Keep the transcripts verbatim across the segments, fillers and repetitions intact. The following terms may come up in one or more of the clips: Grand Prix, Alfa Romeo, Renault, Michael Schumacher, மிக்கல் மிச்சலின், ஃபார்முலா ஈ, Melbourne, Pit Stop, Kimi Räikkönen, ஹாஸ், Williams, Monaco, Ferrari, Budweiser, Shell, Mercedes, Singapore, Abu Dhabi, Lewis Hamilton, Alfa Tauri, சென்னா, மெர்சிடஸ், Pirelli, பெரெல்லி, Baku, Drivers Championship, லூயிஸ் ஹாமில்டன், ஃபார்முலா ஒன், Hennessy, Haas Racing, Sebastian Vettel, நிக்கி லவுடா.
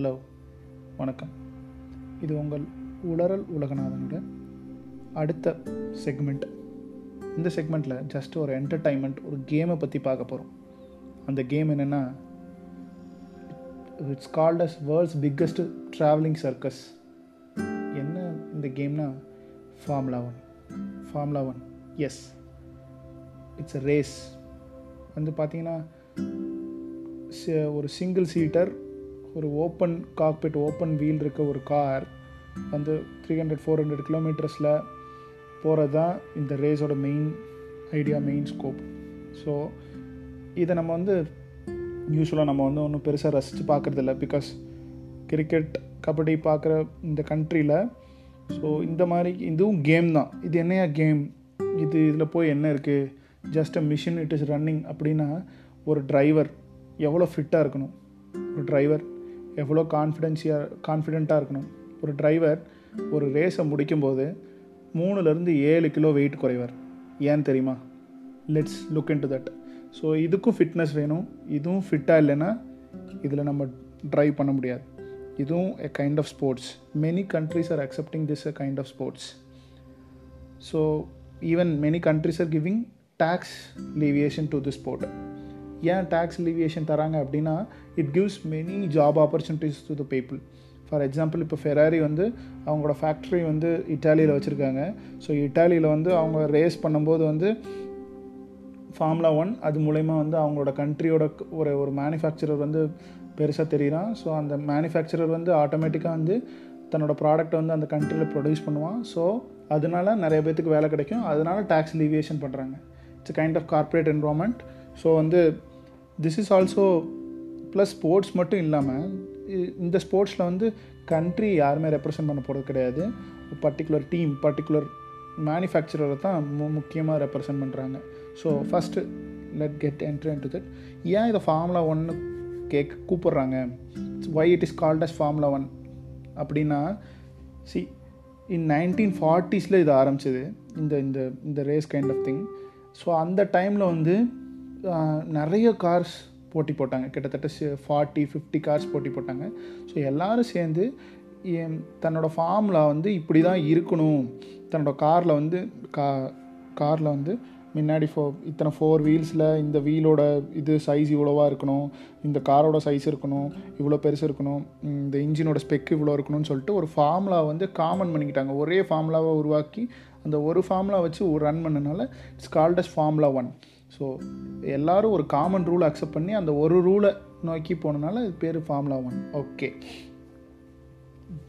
Hello, வணக்கம். இது உங்கள் உளறல் உலகநாதனோட அடுத்த செக்மெண்ட். இந்த செக்மெண்ட்டில் ஜஸ்ட்டு ஒரு என்டர்டைன்மெண்ட், ஒரு கேமை பற்றி பார்க்க போகிறோம். அந்த கேம் என்னென்னா, it's called as world's biggest travelling circus. என்ன இந்த கேம்னா, ஃபார்முலா ஒன். ஃபார்முலா ஒன், yes, it's a race. வந்து பார்த்திங்கன்னா ஒரு சிங்கிள் சீட்டர், ஒரு ஓப்பன் காக்பிட், ஓப்பன் வீல் இருக்க ஒரு கார் வந்து த்ரீ ஹண்ட்ரட் ஃபோர் ஹண்ட்ரட் கிலோமீட்டர்ஸில் போகிறது தான் இந்த ரேஸோட main idea, main scope. So இதை நம்ம வந்து யூஸ்வலாக நம்ம வந்து ஒன்றும் பெருசாக ரசித்து பார்க்குறதில்ல, பிகாஸ் கிரிக்கெட், கபடி பார்க்குற இந்த கண்ட்ரியில். ஸோ இந்த மாதிரி இதுவும் கேம் தான். இது என்னையா கேம், இது இதில் போய் என்ன இருக்குது, just a machine it is running அப்படின்னா, ஒரு டிரைவர் எவ்வளோ ஃபிட்டாக இருக்கணும், ஒரு டிரைவர் எவ்வளோ கான்ஃபிடென்ஸியாக கான்ஃபிடெண்ட்டாக இருக்கணும், ஒரு டிரைவர் ஒரு ரேஸை முடிக்கும்போது மூணுலேருந்து ஏழு கிலோ வெயிட் குறைவார். ஏன் தெரியுமா? Let's look into that. So இதுக்கும் ஃபிட்னஸ் வேணும். இதுவும் ஃபிட்டாக இல்லைன்னா இதில் நம்ம ட்ரைவ் பண்ண முடியாது. இதுவும் a kind of sports. Many countries are accepting this a kind of sports. So even many countries are giving tax alleviation to this sport. ஏன் டேக்ஸ் லீவியேஷன் தராங்க அப்படின்னா, it gives many job opportunities to the people. For example, இப்போ Ferrari வந்து அவங்களோட factory வந்து இட்டாலியில் வச்சுருக்காங்க. So இட்டாலியில் வந்து அவங்க ரேஸ் பண்ணும்போது வந்து ஃபார்முலா ஒன் அது மூலயமா வந்து அவங்களோட கண்ட்ரியோட ஒரு ஒரு மேனுஃபேக்சரர் வந்து பெருசாக தெரிகிறான். ஸோ அந்த மேனுஃபேக்சரர் வந்து ஆட்டோமேட்டிக்காக வந்து தன்னோட ப்ராடக்டை வந்து அந்த கண்ட்ரியில் ப்ரொடியூஸ் பண்ணுவான். ஸோ அதனால நிறைய பேர்த்துக்கு வேலை கிடைக்கும். அதனால டேக்ஸ் லீவியேஷன் பண்ணுறாங்க. It's a kind of corporate environment. So வந்து this is also plus sports மட்டும் இல்லாமல் இந்த ஸ்போர்ட்ஸில் வந்து கண்ட்ரி யாருமே ரெப்ரசன்ட் பண்ண போகிறது கிடையாது. பர்டிகுலர் டீம், பர்டிகுலர் மேனுஃபேக்சரரை தான் மு முக்கியமாக ரெப்ரசன்ட் பண்ணுறாங்க. So first let get entry into that. ஏன் இதை ஃபார்முலா ஒன்னு கேக் கூப்பிட்றாங்க, why it is called as ஃபார்முலா ஒன் அப்படின்னா, சி இன் நைன்டீன் ஃபார்ட்டிஸில் இது ஆரம்பிச்சிது, இந்த இந்த இந்த race kind of thing. So அந்த டைமில் வந்து நிறைய கார்ஸ் போட்டி போட்டாங்க. கிட்டத்தட்ட ஃபார்ட்டி ஃபிஃப்டி கார்ஸ் போட்டி போட்டாங்க. ஸோ எல்லோரும் சேர்ந்து தன்னோட ஃபார்முலா வந்து இப்படி தான் இருக்கணும், தன்னோட காரில் வந்து கா காரில் வந்து முன்னாடி ஃபோ இத்தனை ஃபோர் வீல்ஸில் இந்த வீலோட இது சைஸ் இவ்வளோவா இருக்கணும், இந்த காரோட சைஸ் இருக்கணும், இவ்வளோ பெருசு இருக்கணும், இந்த இன்ஜினோட ஸ்பெக் இவ்வளோ இருக்கணும்னு சொல்லிட்டு ஒரு ஃபார்முலா வந்து காமன் பண்ணிக்கிட்டாங்க. ஒரே ஃபார்முலாவை உருவாக்கி அந்த ஒரு ஃபார்முலா வச்சு ரன் பண்ணனால it's called as ஃபார்முலா ஒன். So எல்லோரும் ஒரு காமன் ரூலை அக்செப்ட் பண்ணி அந்த ஒரு ரூலை நோக்கி போனனால இது பேர் ஃபார்முலா ஒன். ஓகே,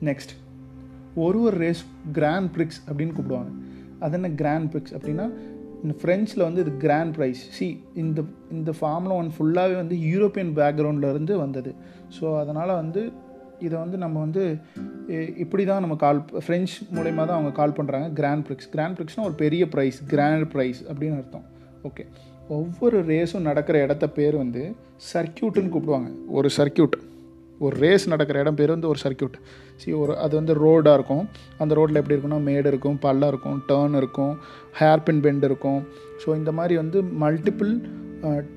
நெக்ஸ்ட் ஒரு ஒரு ரேஸ் கிராண்ட் பிரிக்ஸ் அப்படின்னு கூப்பிடுவாங்க. அது என்ன கிராண்ட் பிரிக்ஸ் அப்படின்னா, இந்த ஃப்ரெஞ்சில் வந்து இது கிராண்ட் ப்ரைஸ். சி இந்த இந்த ஃபார்முலா ஒன் ஃபுல்லாகவே வந்து யூரோப்பியன் பேக்ரவுண்ட்லேருந்து வந்தது. ஸோ அதனால் வந்து இதை வந்து நம்ம வந்து இப்படி தான் நம்ம கால் ஃப்ரெஞ்ச் மூலயமா தான் அவங்க கால் பண்ணுறாங்க கிராண்ட் பிரிக்ஸ். கிராண்ட் பிரிக்ஸ்னால் ஒரு பெரிய ப்ரைஸ், கிராண்ட் ப்ரைஸ் அப்படின்னு அர்த்தம். ஓகே, ஒவ்வொரு ரேஸும் நடக்கிற இடத்த பேர் வந்து சர்க்கியூட்டுன்னு கூப்பிடுவாங்க. ஒரு சர்க்கியூட், ஒரு ரேஸ் நடக்கிற இடம் பேர் வந்து ஒரு சர்க்கியூட். சரி, ஒரு அது வந்து ரோடாக இருக்கும். அந்த ரோட்டில் எப்படி இருக்குன்னா, மேடு இருக்கும், பள்ளம் இருக்கும், டேர்ன் இருக்கும், ஹேர்பின் பெண்ட் இருக்கும். ஸோ இந்த மாதிரி வந்து மல்டிபிள்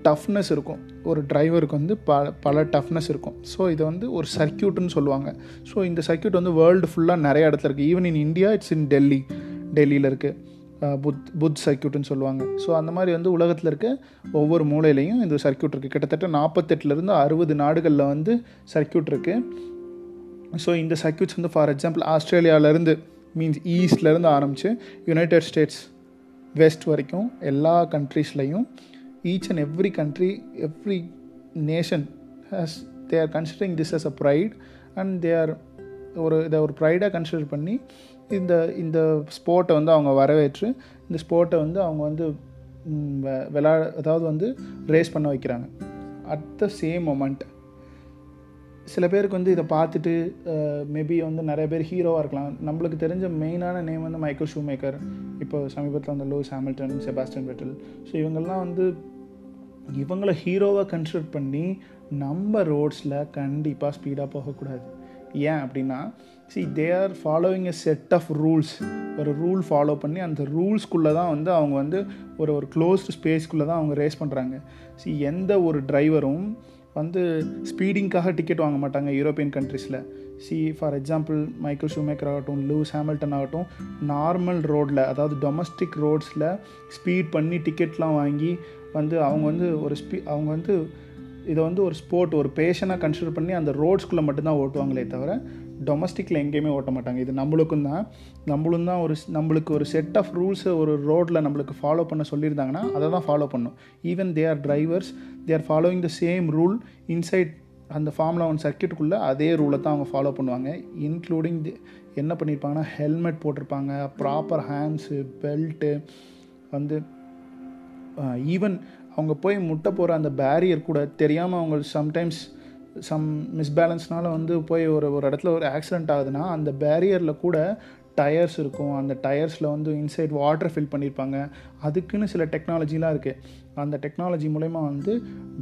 டஃப்னஸ் இருக்கும். ஒரு டிரைவருக்கு வந்து ப பல டஃப்னஸ் இருக்கும். ஸோ இதை வந்து ஒரு சர்க்கியூட்டுன்னு சொல்லுவாங்க. ஸோ இந்த சர்க்கியூட் வந்து வேர்ல்டு ஃபுல்லாக நிறைய இடத்துல இருக்குது. Even in India it's in Delhi, டெல்லியில் இருக்குது புத் புத் சர்க்கியூட்டுன்னு சொல்லுவாங்க. ஸோ அந்த மாதிரி வந்து உலகத்தில் இருக்க ஒவ்வொரு மூலையிலையும் இந்த சர்க்கியூட் இருக்குது. கிட்டத்தட்ட நாற்பத்தெட்டுலேருந்து அறுபது நாடுகளில் வந்து சர்க்கியூட் இருக்குது. ஸோ இந்த சர்க்கியூட்ஸ் வந்து ஃபார் எக்ஸாம்பிள் ஆஸ்திரேலியாவிலேருந்து மீன்ஸ் ஈஸ்ட்லேருந்து ஆரம்பித்து யுனைடெட் ஸ்டேட்ஸ் வெஸ்ட் வரைக்கும் எல்லா கண்ட்ரீஸ்லையும் each and every country, every nation has they are considering this as a pride and they are ஒரு இதை ஒரு ப்ரைடாக கன்சிடர் பண்ணி இந்த இந்த ஸ்போர்ட்டை வந்து அவங்க வரவேற்று இந்த ஸ்போர்ட்டை வந்து அவங்க வந்து விளா அதாவது வந்து ரேஸ் பண்ண வைக்கிறாங்க. அட் த சேம் மொமெண்ட் சில பேருக்கு வந்து இதை பார்த்துட்டு மேபி வந்து நிறைய பேர் ஹீரோவாக இருக்கலாம். நம்மளுக்கு தெரிஞ்ச மெயினான நேம் வந்து மைக்கேல் ஷூமேக்கர், இப்போ சமீபத்தில் வந்து லூயிஸ் ஹாமில்டன், Sebastian Vettel. So இவங்கெல்லாம் வந்து இவங்களை ஹீரோவாக கன்சிடர் பண்ணி நம்ம ரோட்ஸில் கண்டிப்பாக ஸ்பீடாக போகக்கூடாது. ஏன் அப்படின்னா, see they are following a set of rules. ஒரு ரூல் ஃபாலோ பண்ணி அந்த ரூல்ஸ்குள்ளே தான் வந்து அவங்க வந்து ஒரு ஒரு க்ளோஸ்டு ஸ்பேஸ்க்குள்ளே தான் அவங்க ரேஸ் பண்ணுறாங்க. சி எந்த ஒரு டிரைவரும் வந்து ஸ்பீடிங்காக டிக்கெட் வாங்க மாட்டாங்க யூரோப்பியன் கண்ட்ரீஸில். See for example Michael Schumacher ஆகட்டும், லூஸ் ஹேமில்டன் ஆகட்டும், நார்மல் ரோடில், அதாவது டொமஸ்டிக் ரோட்ஸில் ஸ்பீட் பண்ணி டிக்கெட்லாம் வாங்கி வந்து அவங்க வந்து ஒரு ஸ்பீ அவங்க வந்து இதை வந்து ஒரு ஸ்போர்ட், ஒரு பேஷனாக கன்சிடர் பண்ணி அந்த ரோட்ஸ்குள்ளே மட்டும்தான் ஓட்டுவாங்களே தவிர டொமஸ்டிக்கில் எங்கேயுமே ஓட்ட மாட்டாங்க. இது நம்மளுக்கும் தான் நம்மளும் தான் ஒரு நம்மளுக்கு ஒரு செட் ஆஃப் ரூல்ஸை ஒரு ரோட்டில் நம்மளுக்கு ஃபாலோ பண்ண சொல்லியிருந்தாங்கன்னா அதை தான் ஃபாலோ பண்ணும். Even they are drivers, they are following the same rule inside அந்த ஃபார்முலா ஒன் சர்க்கியூட்டுக்குள்ளே அதே ரூலை தான் அவங்க ஃபாலோ பண்ணுவாங்க. இன்க்ளூடிங் என்ன பண்ணியிருப்பாங்கன்னா ஹெல்மெட் போட்டிருப்பாங்க, ப்ராப்பர் ஹேண்ட்ஸு, பெல்ட்டு, வந்து ஈவன் அவங்க போய் முட்டை போகிற அந்த பேரியர் கூட தெரியாமல் அவங்க சம்டைம்ஸ் சம் மிஸ்பேலன்ஸ்னால் வந்து போய் ஒரு ஒரு இடத்துல ஒரு ஆக்சிடெண்ட் ஆகுதுன்னா அந்த பேரியரில் கூட டயர்ஸ் இருக்கும். அந்த டயர்ஸில் வந்து இன்சைட் வாட்டர் ஃபில் பண்ணியிருப்பாங்க. அதுக்குன்னு சில டெக்னாலஜிலாம் இருக்குது. அந்த டெக்னாலஜி மூலமா வந்து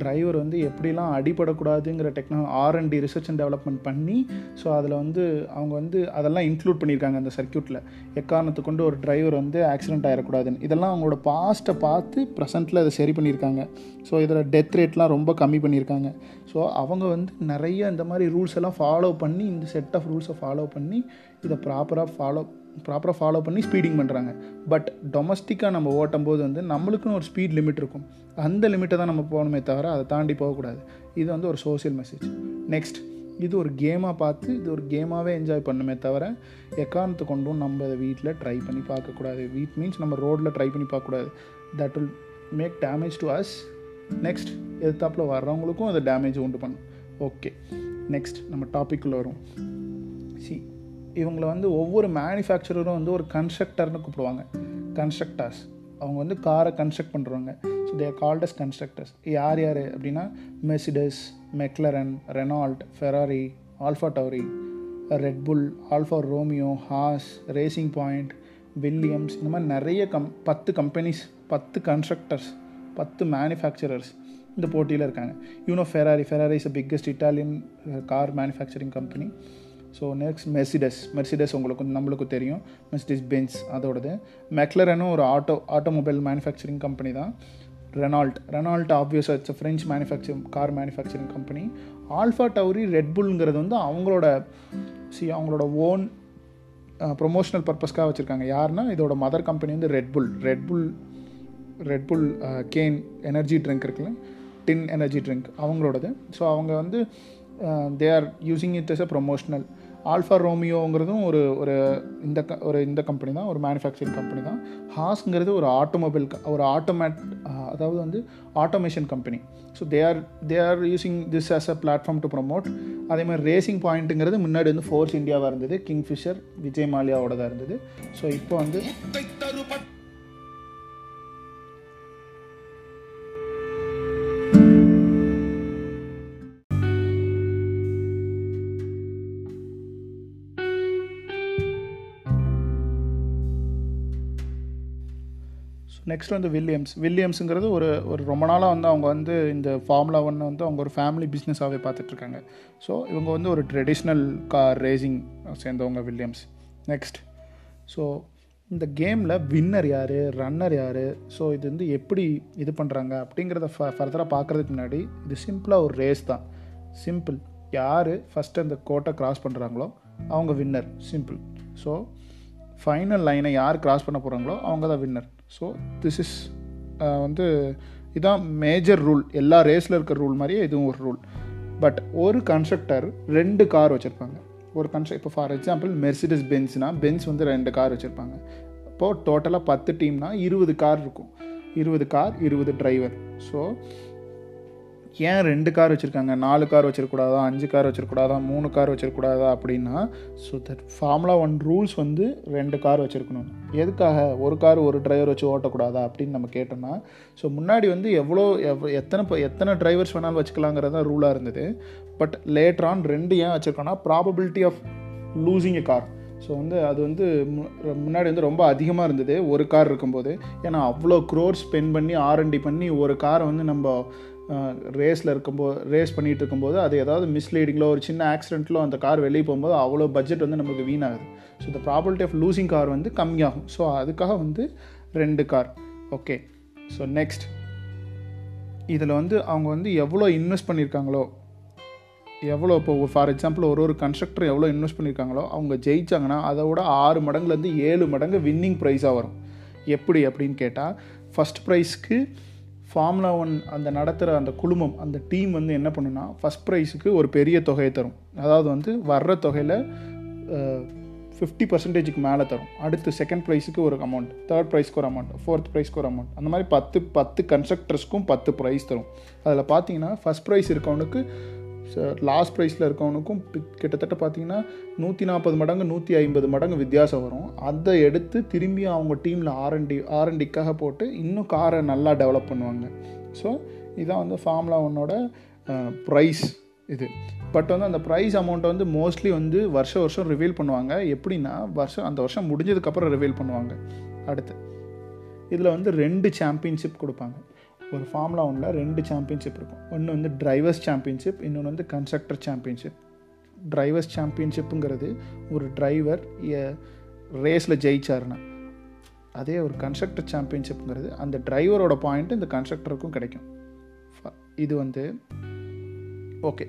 டிரைவர் வந்து எப்படிலாம் அடிபடக்கூடாதுங்கிற technology R and D research and development பண்ணி ஸோ அதில் வந்து அவங்க வந்து அதெல்லாம் இன்க்ளூட் பண்ணியிருக்காங்க அந்த சர்க்கியூட்டில். எக்காரணத்து கொண்டு ஒரு டிரைவர் வந்து ஆக்சிடென்ட் ஆகிடக்கூடாதுன்னு இதெல்லாம் அவங்களோட பாஸ்ட்டை பார்த்து ப்ரெசென்ட்டில் அதை சரி பண்ணியிருக்காங்க. ஸோ இதில் டெத் ரேட்லாம் ரொம்ப கம்மி பண்ணியிருக்காங்க. ஸோ அவங்க வந்து நிறைய இந்த மாதிரி ரூல்ஸ் எல்லாம் ஃபாலோ பண்ணி, இந்த செட் ஆஃப் ரூல்ஸை ஃபாலோ பண்ணி இதை ப்ராப்பராக ஃபாலோ ப்ராப்பராக ஃபாலோ பண்ணி ஸ்பீடிங் பண்ணுறாங்க. பட் டொமஸ்டிக்காக நம்ம ஓட்டும் போது வந்து நம்மளுக்குன்னு ஒரு ஸ்பீட் லிமிட் இருக்கும். அந்த லிமிட்டை தான் நம்ம போகணுமே தவிர அதை தாண்டி போகக்கூடாது. இது வந்து ஒரு சோஷியல் மெசேஜ். நெக்ஸ்ட், இது ஒரு கேமாக பார்த்து இது ஒரு கேமாகவே என்ஜாய் பண்ணுமே தவிர எக்காரணத்து கொண்டும் நம்ம அதை வீட்டில் ட்ரை பண்ணி பார்க்கக்கூடாது. வீட் மீன்ஸ் நம்ம ரோட்டில் ட்ரை பண்ணி பார்க்கக்கூடாது. That will make damage to us. Next, எதிர்த்தாப்பில் வர்றவங்களுக்கும் அதை டேமேஜ் உண்டு பண்ணும். ஓகே, நெக்ஸ்ட் நம்ம டாப்பிக்கில் வரும். சி, இவங்களை வந்து ஒவ்வொரு மேனுஃபேக்சரரும் வந்து ஒரு கன்ஸ்ட்ரக்டர்னு கூப்பிடுவாங்க. கன்ஸ்ட்ரக்டர்ஸ், அவங்க வந்து காரை கன்ஸ்ட்ரக்ட் பண்ணுறாங்க. So they are called as constructors. யார் யார் அப்படின்னா மெர்சிடஸ், McLaren, Renault, Ferrari, alpha dowry, Red Bull, Alfa Romeo, ஹாஸ், Racing Point, Williams, இந்த மாதிரி நிறைய கம் பத்து கம்பெனிஸ், பத்து கன்ஸ்ட்ரக்டர்ஸ், பத்து மேனுஃபேக்சரர்ஸ் இந்த போட்டியில் இருக்காங்க. You know Ferrari, Ferrari is the biggest Italian car manufacturing company. So next மெர்சிடஸ், மெர்சிடஸ் உங்களுக்கு நம்மளுக்கும் தெரியும், மெர்சிடஸ் பென்ஸ் அதோடது. மெக்லரனும் ஒரு ஆட்டோ ஆட்டோமொபைல் மேனுஃபேக்சரிங் கம்பெனி தான். ரெனால்ட், ரெனால்ட் ஆப்வியஸாக it's French manufacturing car manufacturing company. Alpha dowry, Red புல்ங்கிறது வந்து அவங்களோட சி அவங்களோட ஓன் ப்ரொமோஷனல் பர்பஸ்க்காக வச்சுருக்காங்க. யாருன்னா இதோட மதர் கம்பெனி வந்து Red Bull. Red Bull Red Bull can energy drink இருக்குல்ல, டின் எனர்ஜி ட்ரிங்க் அவங்களோடது. ஸோ அவங்க வந்து they are using it as a promotional. Alfa ரோமியோங்கிறதும் ஒரு ஒரு இந்த ஒரு இந்த கம்பெனி தான், ஒரு மேனுஃபேக்சரிங் கம்பெனி தான். ஹாஸ்ங்கிறது ஒரு ஆட்டோமொபைல் ஒரு ஆட்டோமேட் அதாவது வந்து automation company. So they are they are using this as a platform to promote. அதேமாதிரி ரேசிங் பாயிண்ட்டுங்கிறது முன்னாடி வந்து ஃபோர்ஸ் இந்தியாவாக இருந்தது, கிங்ஃபிஷர் விஜய் மாலியாவோடதாக இருந்தது. ஸோ இப்போ வந்து நெக்ஸ்ட் வந்து வில்லியம்ஸ். வில்லியம்ஸுங்கிறது ஒரு ஒரு ரொம்ப நாளாக வந்து அவங்க வந்து இந்த ஃபார்முலா ஒன்று வந்து அவங்க ஒரு ஃபேமிலி பிஸ்னஸாகவே பார்த்துட்ருக்காங்க. ஸோ இவங்க வந்து ஒரு ட்ரெடிஷ்னல் கார் ரேசிங் சேர்ந்தவங்க வில்லியம்ஸ். நெக்ஸ்ட், ஸோ இந்த கேமில் வின்னர் யார், ரன்னர் யார், ஸோ இது வந்து எப்படி இது பண்ணுறாங்க அப்படிங்கிறத ஃப ஃபர்தராக பார்க்குறதுக்கு முன்னாடி இது சிம்பிளாக ஒரு ரேஸ் தான். சிம்பிள், யார் ஃபஸ்ட்டு அந்த கோட்டை க்ராஸ் பண்ணுறாங்களோ அவங்க வின்னர். சிம்பிள். ஸோ ஃபைனல் லைனை யார் க்ராஸ் பண்ண போகிறாங்களோ அவங்க தான் வின்னர். ஸோ திஸ் இஸ் வந்து இதான் மேஜர் ரூல். எல்லா ரேஸில் இருக்கிற ரூல் மாதிரியே இதுவும் ஒரு ரூல். பட் ஒரு கன்ஸ்ட்ரக்டர் ரெண்டு கார் வச்சுருப்பாங்க. ஒரு கன்ஸ்ட்ர இப்போ ஃபார் எக்ஸாம்பிள் மெர்சிடஸ் பென்ஸ்னால் பென்ஸ் வந்து ரெண்டு கார் வச்சுருப்பாங்க. இப்போது டோட்டலாக பத்து டீம்னா இருபது கார் இருக்கும். இருபது கார், இருபது டிரைவர். ஸோ ஏன் ரெண்டு கார் வச்சுருக்காங்க, நாலு கார் வச்சிருக்கூடாதா, அஞ்சு கார் வச்சிருக்கூடாதா, மூணு கார் வச்சிருக்கூடாதா அப்படின்னா so that ஃபார்முலா ஒன் rules வந்து ரெண்டு கார் வச்சுருக்கணும். எதுக்காக ஒரு கார் ஒரு டிரைவர் வச்சு ஓட்டக்கூடாதா அப்படின்னு நம்ம கேட்டோம்னா ஸோ முன்னாடி வந்து எவ்வளோ எவ்வளோ எத்தனை எத்தனை டிரைவர்ஸ் வேணாலும் வச்சுக்கலாங்கிறது தான் ரூலாக இருந்தது. பட் லேட்டர் ஆன் ரெண்டு ஏன் வச்சுருக்கோன்னா probability of losing a car. So வந்து அது வந்து முன்னாடி வந்து ரொம்ப அதிகமாக இருந்தது ஒரு கார் இருக்கும்போது. ஏன்னா அவ்வளோ க்ரோர் ஸ்பெண்ட் பண்ணி ஆர்என்டி பண்ணி ஒரு காரை வந்து நம்ம ரேஸில் இருக்கும்போது ரேஸ் பண்ணிகிட்டு இருக்கும்போது அது ஏதாவது மிஸ்லீடிங்கிலோ ஒரு சின்ன ஆக்சிடெண்ட்டிலோ அந்த கார் வெளியே போகும்போது அவ்வளோ பட்ஜெட் வந்து நமக்கு வீணாகுது. ஸோ இந்த ப்ராபபிலிட்டி ஆஃப் லூசிங் கார் வந்து கம்மியாகும். ஸோ அதுக்காக வந்து ரெண்டு கார். ஓகே, ஸோ நெக்ஸ்ட் இதில் வந்து அவங்க வந்து எவ்வளோ இன்வெஸ்ட் பண்ணியிருக்காங்களோ, எவ்வளோ இப்போ ஃபார் எக்ஸாம்பிள் ஒரு ஒரு கன்ஸ்ட்ரக்டர் எவ்வளோ இன்வெஸ்ட் பண்ணியிருக்காங்களோ அவங்க ஜெயித்தாங்கன்னா அதை விட ஆறு மடங்குலேருந்து ஏழு மடங்கு வின்னிங் ப்ரைஸாக வரும். எப்படி அப்படின்னு கேட்டால், ஃபஸ்ட் ப்ரைஸ்க்கு ஃபார்முலா ஒன் அந்த நடத்துகிற அந்த குழுமம் அந்த டீம் வந்து என்ன பண்ணுன்னா ஃபஸ்ட் ப்ரைஸுக்கு ஒரு பெரிய தொகையை தரும். அதாவது வந்து வர்ற தொகையில் ஃபிஃப்டி பர்சன்டேஜுக்கு மேலே தரும். அடுத்து செகண்ட் ப்ரைஸுக்கு ஒரு அமௌண்ட், தேர்ட் ப்ரைஸ்க்கு ஒரு அமௌண்ட், ஃபோர்த் ப்ரைஸ்க்கு ஒரு அமௌண்ட், அந்த மாதிரி பத்து பத்து கன்ஸ்ட்ரக்டர்ஸ்க்கும் பத்து ப்ரைஸ் தரும். அதில் பார்த்தீங்கன்னா ஃபஸ்ட் ப்ரைஸ் இருக்கவனுக்கு லாஸ்ட் ப்ரைஸில் இருக்கவனுக்கும் கிட்டத்தட்ட பார்த்திங்கன்னா நூற்றி நாற்பது மடங்கு நூற்றி ஐம்பது மடங்கு வித்தியாசம் வரும். அதை எடுத்து திரும்பி அவங்க டீமில் ஆர்என்டி ஆர்என்டிக்காக போட்டு இன்னும் காரை நல்லா டெவலப் பண்ணுவாங்க. ஸோ இதான் வந்து ஃபார்முலா ஒன்னோட ப்ரைஸ் இது. பட் வந்து அந்த ப்ரைஸ் அமௌண்ட்டை வந்து மோஸ்ட்லி வந்து வருஷம் வருஷம் ரிவீல் பண்ணுவாங்க. எப்படின்னா வருஷம் அந்த வருஷம் முடிஞ்சதுக்கப்புறம் ரிவீல் பண்ணுவாங்க. அடுத்து இதில் வந்து ரெண்டு சாம்பியன்ஷிப் கொடுப்பாங்க. ஒரு ஃபார்முலா ஒன்னில் ரெண்டு சாம்பியன்ஷிப் இருக்கும். ஒன்று வந்து டிரைவர்ஸ் சாம்பியன்ஷிப், இன்னொன்று வந்து கன்ஸ்ட்ரக்டர் சாம்பியன்ஷிப். டிரைவர்ஸ் சாம்பியன்ஷிப்புங்கிறது ஒரு டிரைவர் ரேஸில் ஜெயிச்சாருன்னா, அதே ஒரு கன்ஸ்ட்ரக்டர் சாம்பியன்ஷிப்புங்கிறது அந்த டிரைவரோட பாயிண்ட்டு இந்த கன்ஸ்ட்ரக்டருக்கும் கிடைக்கும். இது வந்து ஓகே,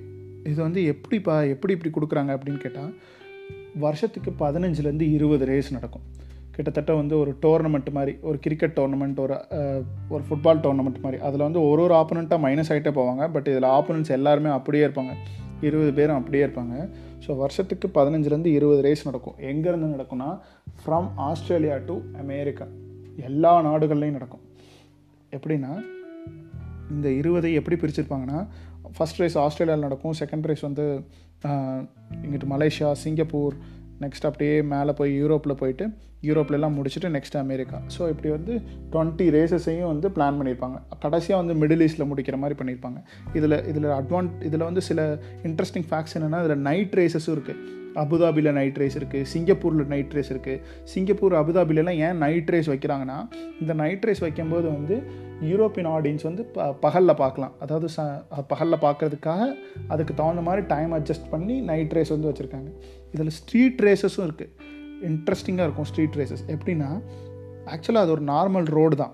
இது வந்து எப்படிப்பா எப்படி இப்படி கொடுக்குறாங்க அப்படின்னு கேட்டால், வருஷத்துக்கு பதினஞ்சுலேருந்து இருபது ரேஸ் நடக்கும். கிட்டத்தட்ட வந்து ஒரு டோர்னமெண்ட் மாதிரி, ஒரு கிரிக்கெட் டோர்னமெண்ட், ஒரு ஒரு ஃபுட்பால் டோர்னமெண்ட் மாதிரி. அதில் வந்து ஒரு ஒரு ஆப்போனண்ட்டாக மைனஸ் ஆகிட்டே போவாங்க. பட் இதில் ஆப்போனண்ட்ஸ் எல்லாருமே அப்படியே இருப்பாங்க, இருபது பேரும் அப்படியே இருப்பாங்க. ஸோ வருஷத்துக்கு பதினஞ்சுலேருந்து இருபது ரேஸ் நடக்கும். எங்கேருந்து நடக்கும்னா, ஃப்ரம் ஆஸ்திரேலியா டு அமெரிக்கா, எல்லா நாடுகள்லையும் நடக்கும். எப்படின்னா இந்த இருபதை எப்படி பிரிச்சுருப்பாங்கன்னா, ஃபஸ்ட் ரேஸ் ஆஸ்திரேலியாவில் நடக்கும், செகண்ட் ரேஸ் வந்து இங்கிட்டு மலேசியா, சிங்கப்பூர், நெக்ஸ்ட் அப்படியே மேலே போய் யூரோப்பில் போயிட்டு யூரோப்லலாம் முடிச்சுட்டு நெக்ஸ்ட் அமெரிக்கா. ஸோ இப்படி வந்து டுவெண்ட்டி ரேசஸையும் வந்து பிளான் பண்ணியிருப்பாங்க. கடைசியாக வந்து மிடில் ஈஸ்ட்டில் முடிக்கிற மாதிரி பண்ணியிருப்பாங்க. இதில் இதில் அட்வான் இதில் வந்து சில இன்ட்ரெஸ்டிங் ஃபேக்ட்ஸ் என்னென்னா, இதில் நைட் ரேசஸும் இருக்குது. அபுதாபியில் நைட் ரேஸ் இருக்குது, சிங்கப்பூரில் நைட் ரேஸ் இருக்குது. சிங்கப்பூர் அபுதாபிலலாம் ஏன் நைட் ரேஸ் வைக்கிறாங்கன்னா, இந்த நைட் ரேஸ் வைக்கும்போது வந்து யூரோப்பியன் ஆடியன்ஸ் வந்து ப பகலில் பார்க்கலாம். அதாவது ச பகலில் பார்க்குறதுக்காக அதுக்கு தகுந்த மாதிரி டைம் அட்ஜஸ்ட் பண்ணி நைட் ரேஸ் வந்து வச்சுருக்காங்க. இதில் ஸ்ட்ரீட் ரேஸஸும் இருக்குது. இன்ட்ரெஸ்டிங்காக இருக்கும் ஸ்ட்ரீட் ரேஸஸ். எப்படின்னா ஆக்சுவலாக அது ஒரு நார்மல் ரோடு தான்.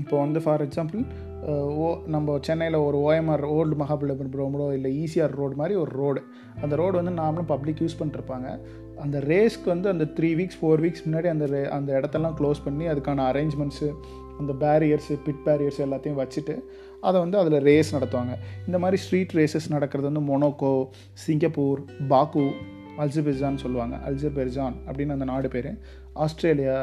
இப்போ வந்து ஃபார் எக்ஸாம்பிள் ஓ நம்ம சென்னையில் ஒரு ஓஎம்ஆர் ஓல்டு மகாபலிபுரம் ரோடோ இல்லை ஈசிஆர் ரோடு மாதிரி ஒரு ரோடு. அந்த ரோடு வந்து நார்மலாக பப்ளிக் யூஸ் பண்ணிட்டுருப்பாங்க. அந்த ரேஸ்க்கு வந்து அந்த த்ரீ வீக்ஸ் ஃபோர் வீக்ஸ் முன்னாடி அந்த அந்த இடத்தெல்லாம் க்ளோஸ் பண்ணி அதுக்கான அரேஞ்ச்மெண்ட்ஸு, அந்த பேரியர்ஸு, பிட் பேரியர்ஸ் எல்லாத்தையும் வச்சுட்டு அதை வந்து அதில் ரேஸ் நடத்துவாங்க. இந்த மாதிரி ஸ்ட்ரீட் ரேஸஸ் நடக்கிறது வந்து மொனாக்கோ, சிங்கப்பூர், பாக்கு, அல்ஜிபெர்ஜான் சொல்லுவாங்க. அல்ஜிபெர்ஜான் அப்படின்னு அந்த நாடு பேர். ஆஸ்திரேலியா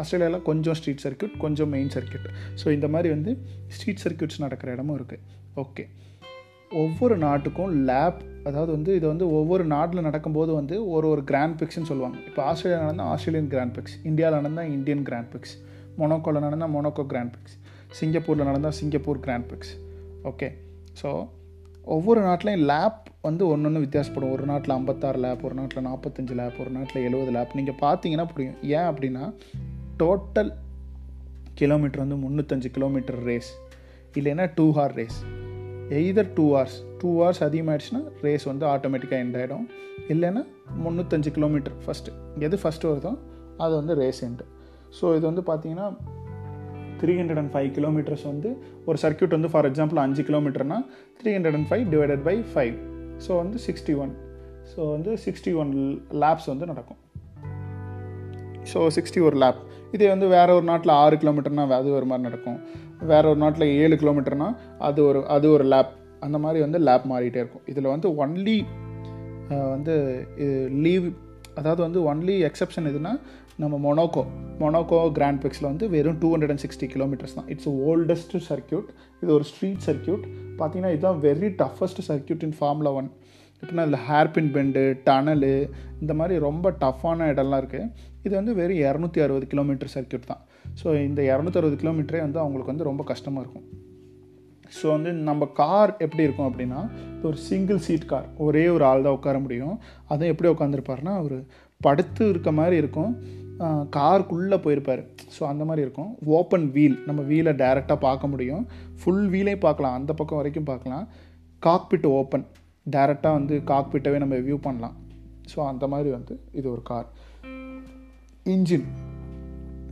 ஆஸ்திரேலியாவில் கொஞ்சம் ஸ்ட்ரீட் சர்க்யூட், கொஞ்சம் மெயின் சர்க்யூட். ஸோ இந்த மாதிரி வந்து ஸ்ட்ரீட் சர்க்யூட்ஸ் நடக்கிற இடமும் இருக்குது. ஓகே, ஒவ்வொரு நாட்டுக்கும் லேப், அதாவது வந்து இது வந்து ஒவ்வொரு நாட்டில் நடக்கும்போது வந்து ஒரு ஒரு கிராண்ட் பிக்ஸ்ன்னு சொல்லுவாங்க. இப்போ ஆஸ்திரேலியா நடந்தால் ஆஸ்திரேலியன் கிராண்ட் பிக்ஸ், இந்தியாவில் நடந்தால் இந்தியன் கிராண்ட் பிக்ஸ், மொனாக்கோவில் நடந்தால் மொனாக்கோ கிராண்ட் பிக்ஸ், சிங்கப்பூரில் நடந்தால் Singapore grand prix. Okay, so ஒவ்வொரு நாட்டிலையும் லேப் வந்து ஒன்று ஒன்று வித்தியாசப்படும். ஒரு நாட்டில் ஐம்பத்தாறு லேப், ஒரு நாட்டில் நாற்பத்தஞ்சு லேப், ஒரு நாட்டில் எழுபது லேப். நீங்கள் பார்த்தீங்கன்னா புரியும். ஏன் அப்படின்னா டோட்டல் கிலோமீட்டர் வந்து முந்நூற்றஞ்சு கிலோமீட்டர் ரேஸ், இல்லைன்னா two hour race. Either two hours two hours அதிகமாகிடுச்சுன்னா ரேஸ் வந்து ஆட்டோமேட்டிக்காக எண்ட் ஆகிடும், இல்லைன்னா முந்நூற்றஞ்சு கிலோமீட்டர் ஃபஸ்ட்டு எது ஃபஸ்ட்டு வருதோ அது வந்து ரேஸ் எண்டு. ஸோ இது வந்து பார்த்திங்கன்னா three hundred and five kilometres வந்து ஒரு சர்க்யூட் வந்து ஃபார் எக்ஸாம்பிள் அஞ்சு கிலோமீட்டர்னா three hundred and five divided by five, so வந்து சிக்ஸ்டி ஒன் ஸோ வந்து சிக்ஸ்டி ஒன் லேப்ஸ் வந்து நடக்கும். ஸோ சிக்ஸ்டி ஒரு லேப். இதே வந்து வேறு ஒரு நாட்டில் ஆறு கிலோமீட்டர்னா அது ஒரு மாதிரி நடக்கும், வேறு ஒரு நாட்டில் ஏழு கிலோமீட்டர்னா அது ஒரு அது ஒரு லேப். அந்த மாதிரி வந்து லேப் மாறிட்டே இருக்கும். இதில் வந்து ஒன்லி வந்து லீவ், அதாவது வந்து ஒன்லி எக்ஸப்ஷன் எதுனா நம்ம மொனாக்கோ மொனாக்கோ கிராண்ட் பிக்ஸில் வந்து வெறும் two hundred and sixty kilometres தான். It's oldest circuit. இது ஒரு ஸ்ட்ரீட் சர்க்யூட். பார்த்திங்கன்னா இதுதான் very toughest circuit in ஃபார்முலா ஒன். எப்படின்னா அதில் ஹேர்பின் பெண்டு, டனலு, இந்த மாதிரி ரொம்ப டஃப்பான இடம்லாம் இருக்குது. இது வந்து வெறும் இரநூத்தி அறுபது கிலோமீட்டர் சர்க்யூட் தான். ஸோ இந்த இரநூத்தி அறுபது கிலோமீட்டரே வந்து அவங்களுக்கு வந்து ரொம்ப கஷ்டமாக இருக்கும். ஸோ வந்து நம்ம கார் எப்படி இருக்கும் அப்படின்னா, ஒரு சிங்கிள் சீட் கார், ஒரே ஒரு ஆள் தான் உட்கார முடியும். அதுவும் எப்படி உட்காந்துருப்பாருன்னா, ஒரு படுத்து இருக்க மாதிரி இருக்கும், காருக்குள்ளே போயிருப்பார். ஸோ அந்த மாதிரி இருக்கும். ஓப்பன் வீல், நம்ம வீலை டைரெக்டாக பார்க்க முடியும். ஃபுல் வீலே பார்க்கலாம், அந்த பக்கம் வரைக்கும் பார்க்கலாம். காக்பிட் ஓப்பன், டேரெக்டாக வந்து காக்பிட்டவே நம்ம வியூ பண்ணலாம். ஸோ அந்த மாதிரி வந்து இது ஒரு கார். இன்ஜின்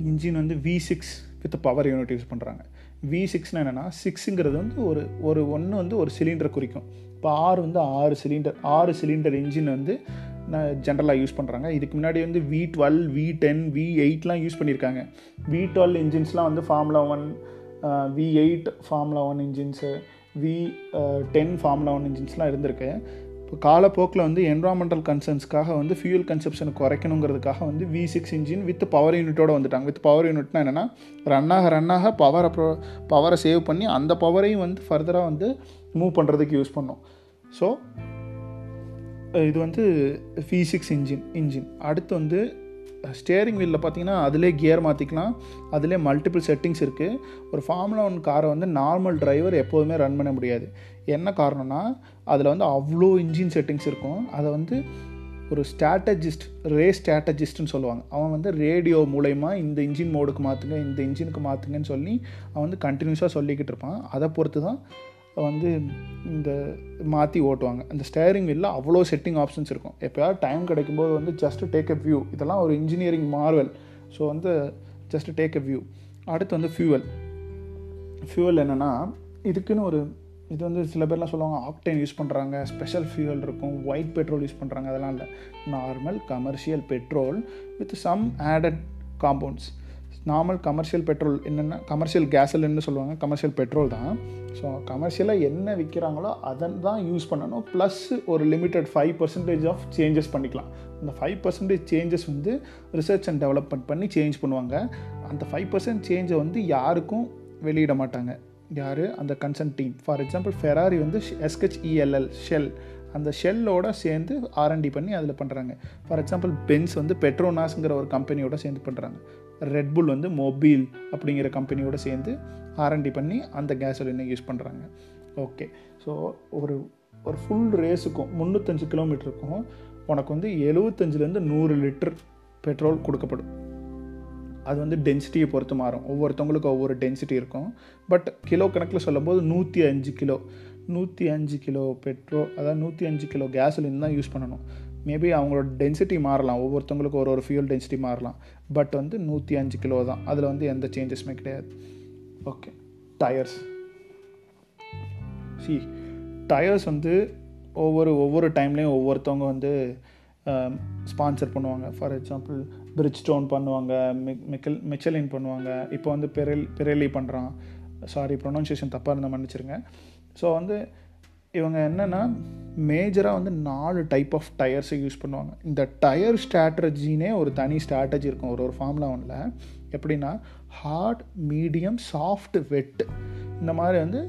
இன்ஜின் வந்து V six with power unit use பண்ணுறாங்க. வி சிக்ஸ்னா என்னென்னா, சிக்ஸுங்கிறது வந்து ஒரு ஒரு ஒன்று வந்து ஒரு சிலிண்டரை குறிக்கும். இப்போ ஆறு வந்து ஆறு சிலிண்டர் ஆறு சிலிண்டர் இன்ஜின் வந்து நான் ஜென்ரலாக யூஸ் பண்ணுறாங்க. இதுக்கு முன்னாடி வந்து V twelve V ten V எயிட்லாம் யூஸ் பண்ணியிருக்காங்க. வி டுவெல் இன்ஜின்ஸ்லாம் வந்து ஃபார்முலா ஒன், V eight ஃபார்முலா ஒன் engines, V ten ஃபார்முலா ஒன் இன்ஜின்ஸ்லாம் இருந்திருக்கு. இப்போ காலப்போக்கில் வந்து என்விரான்மெண்டல் கன்சர்ன்ஸ்க்காக வந்து ஃபியூல் கன்சப்ஷனை குறைக்கணுங்கிறதுக்காக வந்து V six engine with power யூனிட்டோடு வந்துட்டாங்க. வித் பவர் யூனிட்னா என்னென்னா, ரன்னாக ரன்னாக பவரை ப்ரோ பவரை சேவ் பண்ணி அந்த பவரையும் வந்து ஃபர்தராக வந்து மூவ் பண்ணுறதுக்கு யூஸ் பண்ணோம். ஸோ இது வந்து வி சிக்ஸ் இன்ஜின் இன்ஜின் அடுத்து வந்து ஸ்டேரிங் வீலில் பார்த்தீங்கன்னா அதிலே கியர் மாற்றிக்கலாம், அதிலே மல்டிபிள் செட்டிங்ஸ் இருக்குது. ஒரு ஃபார்முலா ஒன் காரை வந்து நார்மல் டிரைவர் எப்போதுமே ரன் பண்ண முடியாது. என்ன காரணம்னா, அதில் வந்து அவ்வளோ இன்ஜின் செட்டிங்ஸ் இருக்கும். அதை வந்து ஒரு ஸ்ட்ராட்டஜிஸ்ட், ரே ஸ்ட்ராட்டஜிஸ்ட்னு சொல்லுவாங்க. அவன் வந்து ரேடியோ மூலயமா இந்த இன்ஜின் மோடுக்கு மாற்றுங்க, இந்த இன்ஜினுக்கு மாற்றுங்கன்னு சொல்லி அவன் வந்து கண்டினியூஸாக சொல்லிக்கிட்டு இருப்பான். அதை பொறுத்து தான் வந்து இந்த மாற்றி ஓட்டுவாங்க. அந்த ஸ்டேரிங் வீலில் அவ்வளோ செட்டிங் ஆப்ஷன்ஸ் இருக்கும். எப்போயாவது டைம் கிடைக்கும்போது வந்து ஜஸ்ட்டு டேக் அ வியூ, இதெல்லாம் ஒரு இன்ஜினியரிங் மார்வல். ஸோ வந்து ஜஸ்ட்டு டேக் அ வியூ. அடுத்து வந்து ஃபியூவல் ஃபியூவல் என்னென்னா, இதுக்குன்னு ஒரு இது வந்து சில பேர்லாம் சொல்லுவாங்க ஆக்டேன் யூஸ் பண்ணுறாங்க, ஸ்பெஷல் ஃபியூவல் இருக்கும், ஒயிட் பெட்ரோல் யூஸ் பண்ணுறாங்க. அதெல்லாம் இல்லை, normal commercial petrol with some added compounds. Normal commercial petrol என்னென்னா, கமர்ஷியல் கேசலின்னு சொல்லுவாங்க, கமர்ஷியல் பெட்ரோல் தான். ஸோ கமர்ஷியலாக என்ன விற்கிறாங்களோ அதை தான் யூஸ் பண்ணணும். ப்ளஸ் ஒரு limited five percentage of changes பண்ணிக்கலாம். அந்த ஃபைவ் பர்சன்டேஜ் சேஞ்சஸ் வந்து ரிசர்ச் அண்ட் டெவலப்மெண்ட் பண்ணி சேஞ்ச் பண்ணுவாங்க. அந்த ஃபைவ் பர்சன்ட் சேஞ்சை வந்து யாருக்கும் வெளியிட மாட்டாங்க. யார்? அந்த concern team. For example Ferrari வந்து எஸ்ஹெச்இஎல்எல் ஷெல், அந்த ஷெல்லோட சேர்ந்து ஆர்என்டி பண்ணி அதில் பண்ணுறாங்க. ஃபார் எக்ஸாம்பிள் பென்ஸ் வந்து பெட்ரோனாஸ்ங்கிற ஒரு கம்பெனியோட சேர்ந்து பண்ணுறாங்க. ரெட் புல் வந்து மொபைல் அப்படிங்கிற கம்பெனியோடு சேர்ந்து ஆர்என்டி பண்ணி அந்த கேசோலினை யூஸ் பண்ணுறாங்க. ஓகே, ஸோ ஒரு ஒரு ஃபுல் ரேஸுக்கும் முந்நூற்றஞ்சு கிலோமீட்டருக்கும் உனக்கு வந்து எழுபத்தஞ்சிலேருந்து நூறு லிட்டர் பெட்ரோல் கொடுக்கப்படும். அது வந்து டென்சிட்டியை பொறுத்து மாறும், ஒவ்வொருத்தவங்களுக்கு ஒவ்வொரு டென்சிட்டி இருக்கும். பட் கிலோ கணக்கில் சொல்லும் போது நூற்றி அஞ்சு கிலோ நூற்றி அஞ்சு கிலோ பெட்ரோல், அதாவது நூற்றி அஞ்சு கிலோ கேசோலின் தான் யூஸ் பண்ணணும். மேபி அவங்களோட டென்சிட்டி மாறலாம், ஒவ்வொருத்தவங்களுக்கு ஒரு ஒரு ஃபியூல் டென்சிட்டி மாறலாம். பட் வந்து நூற்றி அஞ்சு கிலோ தான், அதில் வந்து எந்த சேஞ்சஸுமே கிடையாது. Okay, tyres. சி டயர்ஸ் வந்து ஒவ்வொரு ஒவ்வொரு டைம்லேயும் ஒவ்வொருத்தவங்க வந்து ஸ்பான்சர் பண்ணுவாங்க. ஃபார் எக்ஸாம்பிள் பிரிட்ஜ் ஸ்டோன் பண்ணுவாங்க, மிக்கல் மிச்சலின் பண்ணுவாங்க, இப்போ வந்து பெரெல் பிரெல்லி பண்ணுறான். சாரி, ப்ரொனன்சியேஷன் தப்பாக இருந்தால் மன்னிச்சிருங்க. ஸோ வந்து இவங்க என்னென்னா மேஜராக வந்து நாலு டைப் ஆஃப் டயர்ஸை யூஸ் பண்ணுவாங்க. இந்த டயர் ஸ்ட்ராட்டஜினே ஒரு தனி ஸ்ட்ராட்டஜி இருக்கும் ஒரு ஒரு ஃபார்முலா ஒன்ல. எப்படின்னா, ஹார்ட், மீடியம், சாஃப்ட், வெட், இந்த மாதிரி வந்து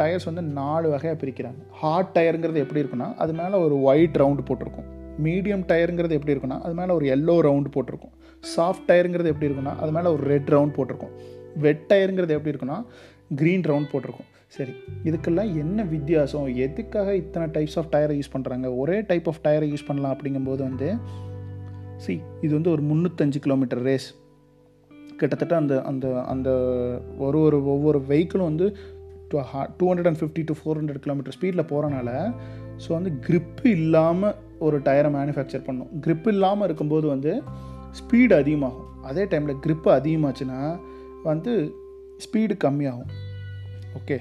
டயர்ஸ் வந்து நாலு வகையாக பிரிக்கிறாங்க. ஹார்ட் டயருங்கிறது எப்படி இருக்குன்னா, அது மேலே ஒரு ஒயிட் ரவுண்டு போட்டிருக்கும். மீடியம் டயருங்கிறது எப்படி இருக்குன்னா, அது மேலே ஒரு எல்லோ ரவுண்டு போட்டிருக்கும். சாஃப்ட் டயருங்கிறது எப்படி இருக்குன்னா, அது மேலே ஒரு ரெட் ரவுண்ட் போட்டிருக்கும். வெட் டயருங்கிறது எப்படி இருக்குன்னா, க்ரீன் ரவுண்ட் போட்டிருக்கும். சரி, இதுக்கெல்லாம் என்ன வித்தியாசம்? எதுக்காக இத்தனை டைப்ஸ் ஆஃப் டயரை யூஸ் பண்ணுறாங்க? ஒரே டைப் ஆஃப் டயரை யூஸ் பண்ணலாம் அப்படிங்கும்போது வந்து, சி இது வந்து ஒரு முந்நூற்றஞ்சு கிலோமீட்டர் ரேஸ் கிட்டத்தட்ட அந்த அந்த அந்த ஒரு ஒரு ஒவ்வொரு வெஹிக்கிளும் வந்து two two hundred and fifty to four hundred kilometre ஸ்பீடில் போகிறனால ஸோ வந்து க்ரிப்பு இல்லாமல் ஒரு டயரை மேனுஃபேக்சர் பண்ணும். க்ரிப்பு இல்லாமல் இருக்கும்போது வந்து ஸ்பீடு அதிகமாகும். அதே டைமில் க்ரிப்பு அதிகமாச்சுன்னா வந்து ஸ்பீடு கம்மியாகும். ஓகே,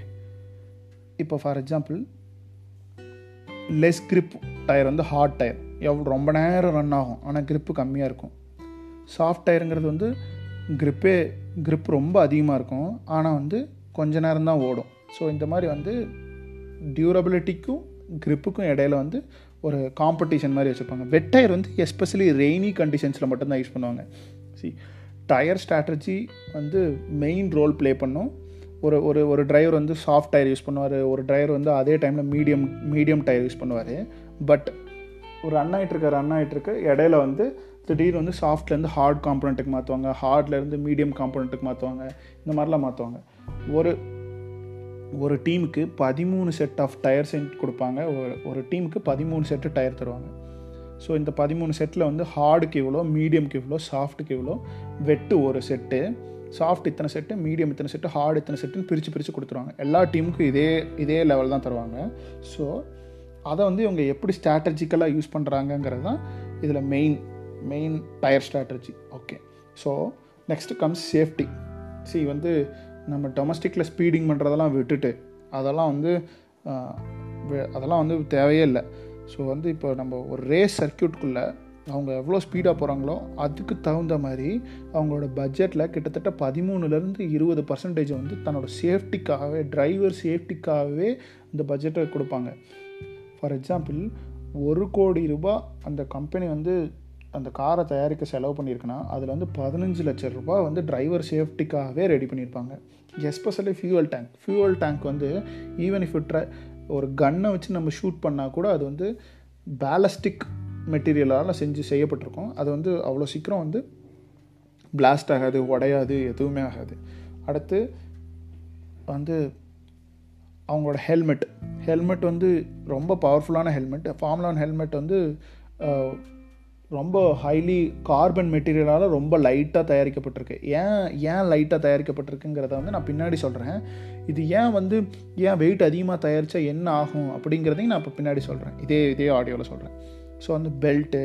இப்போ for example less grip tyre வந்து ஹார்ட் டயர், எவ்வளோ ரொம்ப நேரம் ரன் ஆகும், ஆனால் கிரிப்பு கம்மியாக இருக்கும். சாஃப்ட் டயருங்கிறது வந்து கிரிப்பே கிரிப் ரொம்ப அதிகமாக இருக்கும், ஆனால் வந்து கொஞ்ச நேரம் தான் ஓடும். ஸோ இந்த மாதிரி வந்து டியூரபிலிட்டிக்கும் கிரிப்புக்கும் இடையில வந்து ஒரு காம்படிஷன் மாதிரி வச்சுருப்பாங்க. வெட் டயர் வந்து எஸ்பெஷலி ரெய்னி கண்டிஷன்ஸில் மட்டும்தான் யூஸ் பண்ணுவாங்க. சி டயர் ஸ்ட்ராட்டஜி வந்து மெயின் ரோல் ப்ளே பண்ணும். ஒரு ஒரு ஒரு டிரைவர் வந்து சாஃப்ட் டயர் யூஸ் பண்ணுவார், ஒரு டிரைவர் வந்து அதே டைமில் மீடியம் மீடியம் டயர் யூஸ் பண்ணுவார். பட் ஒரு ரன் ஆகிட்ருக்க ரன் ஆகிட்ருக்க இடையில வந்து திடீர்னு வந்து சாஃப்ட்லேருந்து ஹார்ட் காம்பனண்ட்டுக்கு மாற்றுவாங்க, ஹார்ட்லேருந்து மீடியம் காம்பனண்ட்டுக்கு மாற்றுவாங்க, இந்த மாதிரிலாம் மாற்றுவாங்க. ஒரு ஒரு டீமுக்கு பதிமூணு செட் ஆஃப் டயர்ஸ் கொடுப்பாங்க. ஒரு ஒரு டீமுக்கு பதிமூணு செட்டு டயர் தருவாங்க. ஸோ இந்த பதிமூணு செட்டில் வந்து ஹார்டுக்கு இவ்வளோ, மீடியம்க்கு இவ்வளோ, சாஃப்ட்டுக்கு இவ்வளோ, வெட்டு ஒரு செட்டு, சாஃப்ட் இத்தனை செட்டு, மீடியம் இத்தனை செட்டு, ஹார்டு இத்தனை செட்டுன்னு பிரித்து பிரித்து கொடுத்துருவாங்க. எல்லா டீமுக்கும் இதே இதே லெவல் தான் தருவாங்க. ஸோ அதை வந்து இவங்க எப்படி ஸ்ட்ராட்டஜிக்கலாக யூஸ் பண்ணுறாங்கங்கிறது தான் இதில் main main tyre strategy. Okay, so next comes safety. சி வந்து நம்ம டொமஸ்டிக்கில் ஸ்பீடிங் பண்ணுறதெல்லாம் விட்டுட்டு அதெல்லாம் வந்து அதெல்லாம் வந்து தேவையே இல்லை. ஸோ வந்து இப்போ நம்ம ஒரு ரேஸ் சர்க்கியூட்டுக்குள்ளே அவங்க எவ்வளோ ஸ்பீடாக போகிறாங்களோ அதுக்கு தகுந்த மாதிரி அவங்களோட பட்ஜெட்டில் கிட்டத்தட்ட பதிமூணுலேருந்து இருபது பர்சன்டேஜ் வந்து தன்னோட சேஃப்டிக்காகவே, டிரைவர் சேஃப்டிக்காகவே இந்த பட்ஜெட்டை கொடுப்பாங்க. ஃபார் எக்ஸாம்பிள், ஒரு கோடி ரூபாய் அந்த கம்பெனி வந்து அந்த காரை தயாரிக்க செலவு பண்ணியிருக்குன்னா அதில் வந்து பதினஞ்சு லட்சம் ரூபாய் வந்து டிரைவர் சேஃப்டிக்காகவே ரெடி பண்ணியிருப்பாங்க. Especially fuel tank fuel tank வந்து ஈவன் இஃப் ட்ரை ஒரு கன்னை வச்சு நம்ம ஷூட் பண்ணால் கூட அது வந்து பேலஸ்டிக் மெட்டீரியலால் செஞ்சு செய்யப்பட்டிருக்கோம். அது வந்து அவ்வளோ சீக்கிரம் வந்து பிளாஸ்ட் ஆகாது, உடையாது, எதுவுமே ஆகாது. அடுத்து வந்து அவங்களோட ஹெல்மெட் ஹெல்மெட் வந்து ரொம்ப பவர்ஃபுல்லான ஹெல்மெட். ஃபார்முலா ஒன் ஹெல்மெட் வந்து ரொம்ப ஹைலி கார்பன் மெட்டீரியலால் ரொம்ப லைட்டாக தயாரிக்கப்பட்டிருக்கு. ஏன் ஏன் லைட்டாக தயாரிக்கப்பட்டிருக்குங்கிறத வந்து நான் பின்னாடி சொல்கிறேன். இது ஏன் வந்து ஏன் வெயிட் அதிகமாக தயாரித்தா என்ன ஆகும் அப்படிங்கிறதையும் நான் இப்போ பின்னாடி சொல்கிறேன், இதே இதே ஆடியோவில் சொல்கிறேன். ஸோ வந்து பெல்ட்டு,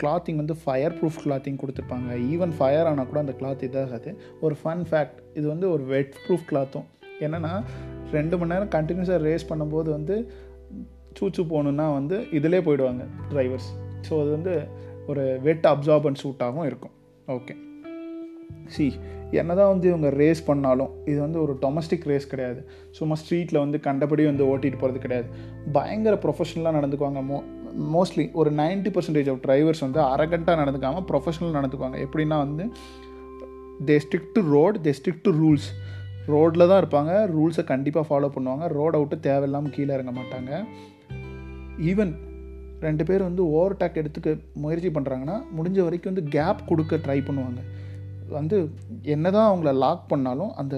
கிளாத்திங் வந்து ஃபயர் ப்ரூஃப் கிளாத்திங் கொடுத்துருப்பாங்க. ஈவன் ஃபயர் ஆனால் கூட அந்த கிளாத் இதாகாது. ஒரு ஃபன் ஃபேக்ட், இது வந்து ஒரு வெட் ப்ரூஃப் கிளாத்தும். என்னென்னா ரெண்டு மணி நேரம் கண்டினியூஸாக ரேஸ் பண்ணும்போது வந்து சூச்சு போகணுன்னா வந்து இதிலே போயிடுவாங்க டிரைவர்ஸ். ஸோ அது வந்து ஒரு வெட் அப்சார்பன் சூட்டாகவும் இருக்கும். ஓகே, சி என்ன தான் வந்து இவங்க ரேஸ் பண்ணாலும் இது வந்து ஒரு டொமஸ்டிக் ரேஸ் கிடையாது. சும்மா ஸ்ட்ரீட்டில் வந்து கண்டபடி வந்து ஓட்டிகிட்டு போகிறது கிடையாது. பயங்கர ப்ரொஃபஷனலாக நடந்துக்குவாங்க. மோ மோஸ்ட்லி ஒரு நைன்ட்டி பர்சன்டேஜ் ஆஃப் டிரைவர்ஸ் வந்து அரகண்டாக நடந்துக்காமல் ப்ரொஃபஷனல் நடந்துக்குவாங்க. எப்படின்னா வந்து they stick to road, they stick to rules. ரோடில் தான் இருப்பாங்க, ரூல்ஸை கண்டிப்பாக ஃபாலோ பண்ணுவாங்க. ரோடை விட்டு தேவையில்லாமல் கீழே இறங்க மாட்டாங்க. ஈவன் ரெண்டு பேர் வந்து ஓவர் டேக் எடுத்துக்க முயற்சி பண்ணுறாங்கன்னா முடிஞ்ச வரைக்கும் வந்து கேப் கொடுக்க ட்ரை பண்ணுவாங்க. வந்து என்ன தான் அவங்கள லாக் பண்ணாலும் அந்த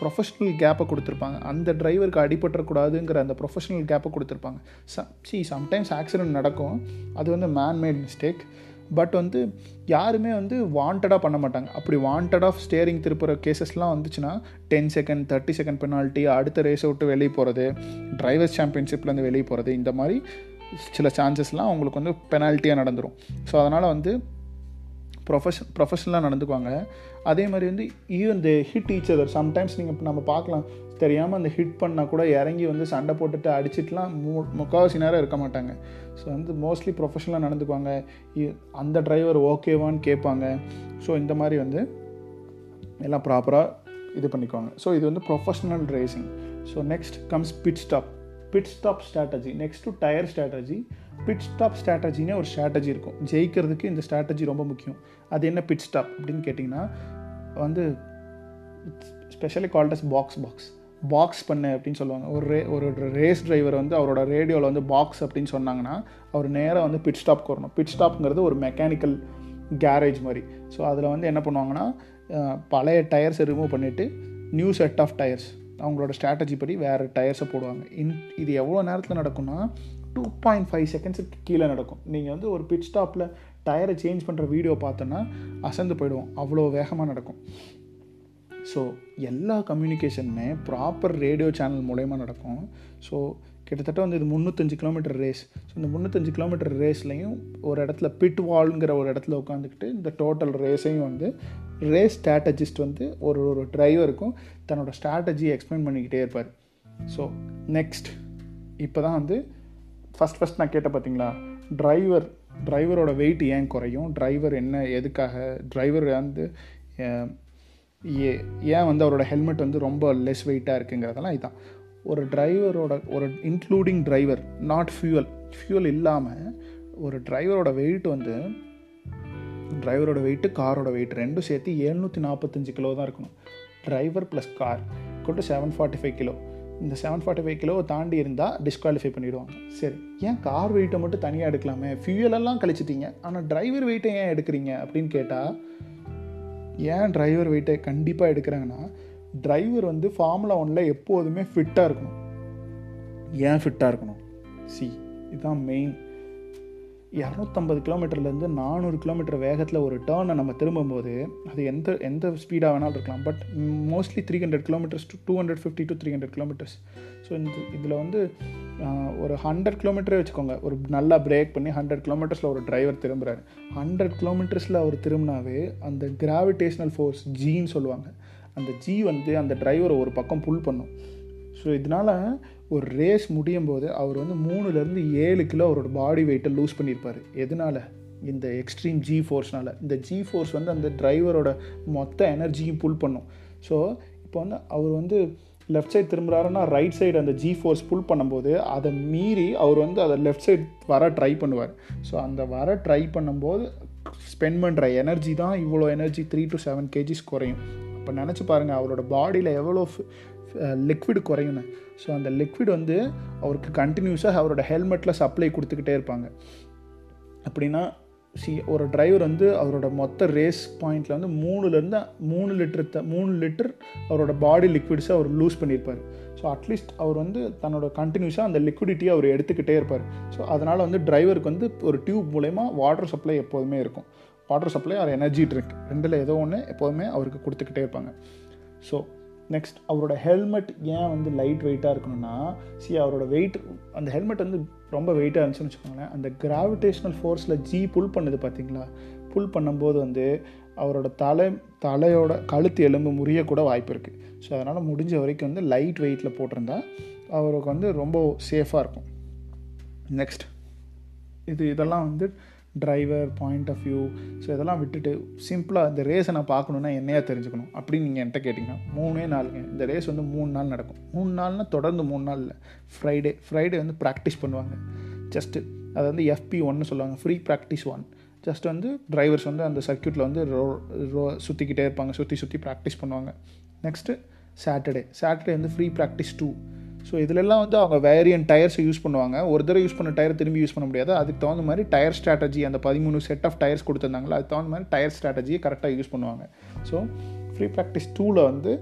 ப்ரொஃபஷ்னல் கேப்பை கொடுத்துருப்பாங்க. அந்த டிரைவருக்கு அடிபட்டக்கூடாதுங்கிற அந்த ப்ரொஃபஷனல் கேப்பை கொடுத்துருப்பாங்க. சம் சி சம்டைம்ஸ் ஆக்சிடெண்ட் நடக்கும், அது வந்து மேன்மேட் மிஸ்டேக். பட் வந்து யாருமே வந்து வாண்டடாக பண்ண மாட்டாங்க. அப்படி வாண்டடாக ஸ்டேரிங் திருப்புற கேசஸ்லாம் வந்துச்சுன்னா ten second thirty second penalty, அடுத்த ரேஸை விட்டு வெளியே போகிறது, டிரைவர்ஸ் சாம்பியன்ஷிப்லேருந்து வெளியே போகிறது, இந்த மாதிரி சில சான்சஸ்லாம் அவங்களுக்கு வந்து பெனால்ட்டியாக நடந்துடும். ஸோ அதனால் வந்து ப்ரொஃபஷன் ப்ரொஃபஷனலாக நடந்துக்குவாங்க. அதே மாதிரி வந்து even they hit each other. Sometimes நீங்கள் இப்போ நம்ம பார்க்கலாம், தெரியாமல் அந்த ஹிட் பண்ணால் கூட இறங்கி வந்து சண்டை போட்டுட்டு அடிச்சிட்டுலாம் மு முக்கால்வாசி நேரம் இருக்க மாட்டாங்க. ஸோ வந்து மோஸ்ட்லி ப்ரொஃபஷனலாக நடந்துக்குவாங்க. அந்த டிரைவர் ஓகேவான்னு கேட்பாங்க. ஸோ இந்த மாதிரி வந்து எல்லாம் ப்ராப்பராக இது பண்ணிக்குவாங்க. ஸோ இது வந்து professional racing. So next comes pit stop pit stop strategy. Next to tyre strategy. Pit stop ஸ்ட்ராட்டஜினே ஒரு ஸ்ட்ராட்டஜி இருக்கும். ஜெயிக்கிறதுக்கு இந்த ஸ்ட்ராட்டஜி ரொம்ப முக்கியம். அது என்ன பிட் ஸ்டாப் அப்படின்னு கேட்டிங்கன்னா வந்து specially called as box box box பண்ணு அப்படின்னு சொல்லுவாங்க. ஒரு ரே ஒரு ரேஸ் டிரைவர் வந்து அவரோட ரேடியோவில் வந்து பாக்ஸ் அப்படின்னு சொன்னாங்கன்னா அவர் நேராக வந்து பிட் ஸ்டாப்க்கு வரணும். பிட் ஸ்டாப்ங்கிறது ஒரு மெக்கானிக்கல் கேரேஜ் மாதிரி. ஸோ அதில் வந்து என்ன பண்ணுவாங்கன்னா பழைய டயர்ஸை ரிமூவ் பண்ணிவிட்டு நியூ செட் ஆஃப் டயர்ஸ் அவங்களோட ஸ்ட்ராட்டஜி படி வேறு டயர்ஸை போடுவாங்க. இன் இது எவ்வளோ நேரத்தில் நடக்கும்னா டூ பாயிண்ட் ஃபைவ் செகண்ட்ஸுக்கு கீழே நடக்கும். நீங்கள் வந்து ஒரு பிட் ஸ்டாப்பில் டயரை சேஞ்ச் பண்ணுற வீடியோ பார்த்தோன்னா அசந்து போயிடுவோம், அவ்வளோ வேகமாக நடக்கும். ஸோ எல்லா கம்யூனிகேஷனுமே ப்ராப்பர் ரேடியோ சேனல் மூலயமா நடக்கும். ஸோ கிட்டத்தட்ட வந்து இது முந்நூற்றஞ்சு கிலோமீட்டர் ரேஸ். ஸோ இந்த முந்நூற்றஞ்சு கிலோமீட்டர் ரேஸ்லையும் ஒரு இடத்துல பிட் வால்ங்கிற ஒரு இடத்துல உட்காந்துக்கிட்டு இந்த டோட்டல் ரேஸையும் வந்து ரேஸ் ஸ்ட்ராட்டஜிஸ்ட் வந்து ஒரு ஒரு டிரைவருக்கும் தன்னோட ஸ்ட்ராட்டஜியை எக்ஸ்பிளைன் பண்ணிக்கிட்டே இருப்பார். ஸோ நெக்ஸ்ட் இப்போ தான் வந்து ஃபஸ்ட் ஃபஸ்ட் நான் கேட்ட பார்த்தீங்களா, டிரைவர் டிரைவரோட வெயிட் ஏன் குறையும், டிரைவர் என்ன எதுக்காக, டிரைவர் வந்து ஏ ஏன் வந்து அவரோட ஹெல்மெட் வந்து ரொம்ப லெஸ் வெயிட்டாக இருக்குங்கிறதெல்லாம் இதுதான். ஒரு டிரைவரோட ஒரு including driver not fuel fuel இல்லாமல் ஒரு டிரைவரோட வெயிட் வந்து டிரைவரோட வெயிட்டு காரோட வெயிட் ரெண்டும் சேர்த்து எழுநூற்றி நாற்பத்தஞ்சு கிலோ தான் இருக்கணும். டிரைவர் ப்ளஸ் கார் கொண்டு செவன் ஃபார்ட்டி ஃபைவ் கிலோ இந்த செவன் ஃபார்ட்டி ஃபைவ் கிலோ தாண்டி இருந்தால் டிஸ்குவாலிஃபை பண்ணிவிடுவாங்க. சரி, ஏன் கார் வெயிட்டை மட்டும் தனியாக எடுக்கலாமே, ஃபியூவலெல்லாம் கழிச்சிட்டிங்க ஆனால் டிரைவர் வெயிட்டை ஏன் எடுக்கிறீங்க அப்படின்னு கேட்டால், ஏன் டிரைவர் வெயிட்டை கண்டிப்பாக எடுக்கிறாங்கன்னா டிரைவர் வந்து ஃபார்முலா ஒன்னில் எப்போதுமே ஃபிட்டாக இருக்கணும். ஏன் ஃபிட்டாக இருக்கணும்? சி இதுதான் மெயின். இரநூத்தம்பது கிலோமீட்டர்லேருந்து நானூறு கிலோமீட்டர் வேகத்தில் ஒரு டேர்னை நம்ம திரும்பும்போது அது எந்த எந்த ஸ்பீடாக வேணாலும் இருக்கலாம். But mostly three hundred kilometres to two hundred fifty to three hundred kilometres so இந்த இதில் வந்து ஒரு ஹண்ட்ரட் கிலோமீட்டரே வச்சுக்கோங்க. ஒரு நல்லா பிரேக் பண்ணி ஹண்ட்ரட் கிலோமீட்டர்ஸில் ஒரு டிரைவர் திரும்புகிறாரு. ஹண்ட்ரட் கிலோமீட்டர்ஸில் அவர் திரும்பினாவே அந்த கிராவிடேஷனல் ஃபோர்ஸ் ஜின்னு சொல்லுவாங்க, அந்த ஜி வந்து அந்த டிரைவரை ஒரு பக்கம் புல் பண்ணும். ஸோ இதனால் ஒரு ரேஸ் முடியும் போது அவர் வந்து மூணுலேருந்து ஏழு கிலோ அவரோட பாடி வெயிட்டை லூஸ் பண்ணியிருப்பார். எதனால்? இந்த எக்ஸ்ட்ரீம் ஜி ஃபோர்ஸ்னால். இந்த ஜி ஃபோர்ஸ் வந்து அந்த டிரைவரோட மொத்த எனர்ஜியும் புல் பண்ணும். ஸோ இப்போ வந்து அவர் வந்து லெஃப்ட் சைடு திரும்புகிறாருன்னா ரைட் சைடு அந்த ஜி ஃபோர்ஸ் புல் பண்ணும்போது அதை மீறி அவர் வந்து அதை லெஃப்ட் சைடு வர ட்ரை பண்ணுவார். ஸோ அந்த வர ட்ரை பண்ணும்போது ஸ்பெண்ட் பண்ணுற எனர்ஜி தான் இவ்வளோ energy three to seven KGs குறையும். அப்போ நினச்சி பாருங்கள் அவரோட பாடியில் எவ்வளோ லிக்விட் குறையுன்னு. ஸோ அந்த லிக்விட் வந்து அவருக்கு கண்டினியூஸாக அவரோட ஹெல்மெட்டில் சப்ளை கொடுத்துக்கிட்டே இருப்பாங்க. அப்படின்னா சி ஒரு டிரைவர் வந்து அவரோட மொத்த ரேஸ் பாயிண்டில் வந்து மூணுலேருந்து மூணு லிட்டர் த மூணு லிட்டர் அவரோட பாடி லிக்விட்ஸை அவர் லூஸ் பண்ணியிருப்பார். ஸோ அட்லீஸ்ட் அவர் வந்து தன்னோட கண்டினியூஸாக அந்த லிக்விடிட்டியை அவர் எடுத்துக்கிட்டே இருப்பார். ஸோ அதனால் வந்து டிரைவருக்கு வந்து ஒரு டியூப் மூலயமா வாட்டர் சப்ளை எப்போதுமே இருக்கும். வாட்டர் சப்ளை அவர் எனர்ஜி ட்ரிங்க் ரெண்டில் ஏதோ ஒன்று எப்போதுமே அவருக்கு கொடுத்துக்கிட்டே இருப்பாங்க. ஸோ நெக்ஸ்ட் அவரோட ஹெல்மெட் ஏன் வந்து லைட் வெயிட்டாக இருக்கணும்னா, சி அவரோட வெயிட் அந்த ஹெல்மெட் வந்து ரொம்ப வெயிட்டாக இருந்துச்சுன்னு வச்சுக்கோங்களேன், அந்த கிராவிடேஷ்னல் ஃபோர்ஸில் ஜி புல் பண்ணுது பார்த்தீங்களா. புல் பண்ணும்போது வந்து அவரோட தலை தலையோட கழுத்து எலும்பு முறியக்கூட வாய்ப்பு இருக்குது. ஸோ அதனால் முடிஞ்ச வரைக்கும் வந்து லைட் வெயிட்டில் போட்டிருந்தா அவருக்கு வந்து ரொம்ப சேஃபாக இருக்கும். நெக்ஸ்ட் இது இதெல்லாம் வந்து driver point of view. So இதெல்லாம் விட்டுட்டு சிம்பிளாக இந்த ரேஸை நான் பார்க்கணுன்னா என்னையா தெரிஞ்சுக்கணும் அப்படின்னு நீங்கள் என்கிட்ட கேட்டிங்கன்னா மூணே நாளுங்க. இந்த ரேஸ் வந்து மூணு நாள் நடக்கும். மூணு நாள்னால் தொடர்ந்து மூணு நாள் இல்லை, ஃப்ரைடே ஃப்ரைடே வந்து ப்ராக்டிஸ் பண்ணுவாங்க. ஜஸ்ட்டு அதை வந்து எஃப்பி ஒன்னு சொல்லுவாங்க, ஃப்ரீ ப்ராக்டிஸ் ஒன். ஜஸ்ட் வந்து டிரைவர்ஸ் வந்து அந்த சர்க்கியூட்டில் வந்து ரோ ரோ சுற்றிக்கிட்டே இருப்பாங்க, சுற்றி சுற்றி ப்ராக்டிஸ் பண்ணுவாங்க. நெக்ஸ்ட்டு சாட்டர்டே சாட்டர்டே வந்து ஃப்ரீ ப்ராக்டிஸ் டூ. ஸோ இதிலெல்லாம் வந்து அவங்க வேரியன் டயர்ஸை யூஸ் பண்ணுவாங்க. ஒரு தடவை யூஸ் பண்ண டயர் திரும்பி யூஸ் பண்ண முடியாது. அதுக்கு தகுந்த மாதிரி டயர் ஸ்ட்ராட்டஜி, அந்த பதிமூணு செட் ஆஃப் டயர்ஸ் கொடுத்துருந்தாங்களா, அதுக்கு தகுந்த மாதிரி டயர் ஸ்ட்ராட்டஜியை கரெக்டாக யூஸ் பண்ணுவாங்க. ஸோ ஃப்ரீ ப்ராக்டிஸ் டூவில் வந்து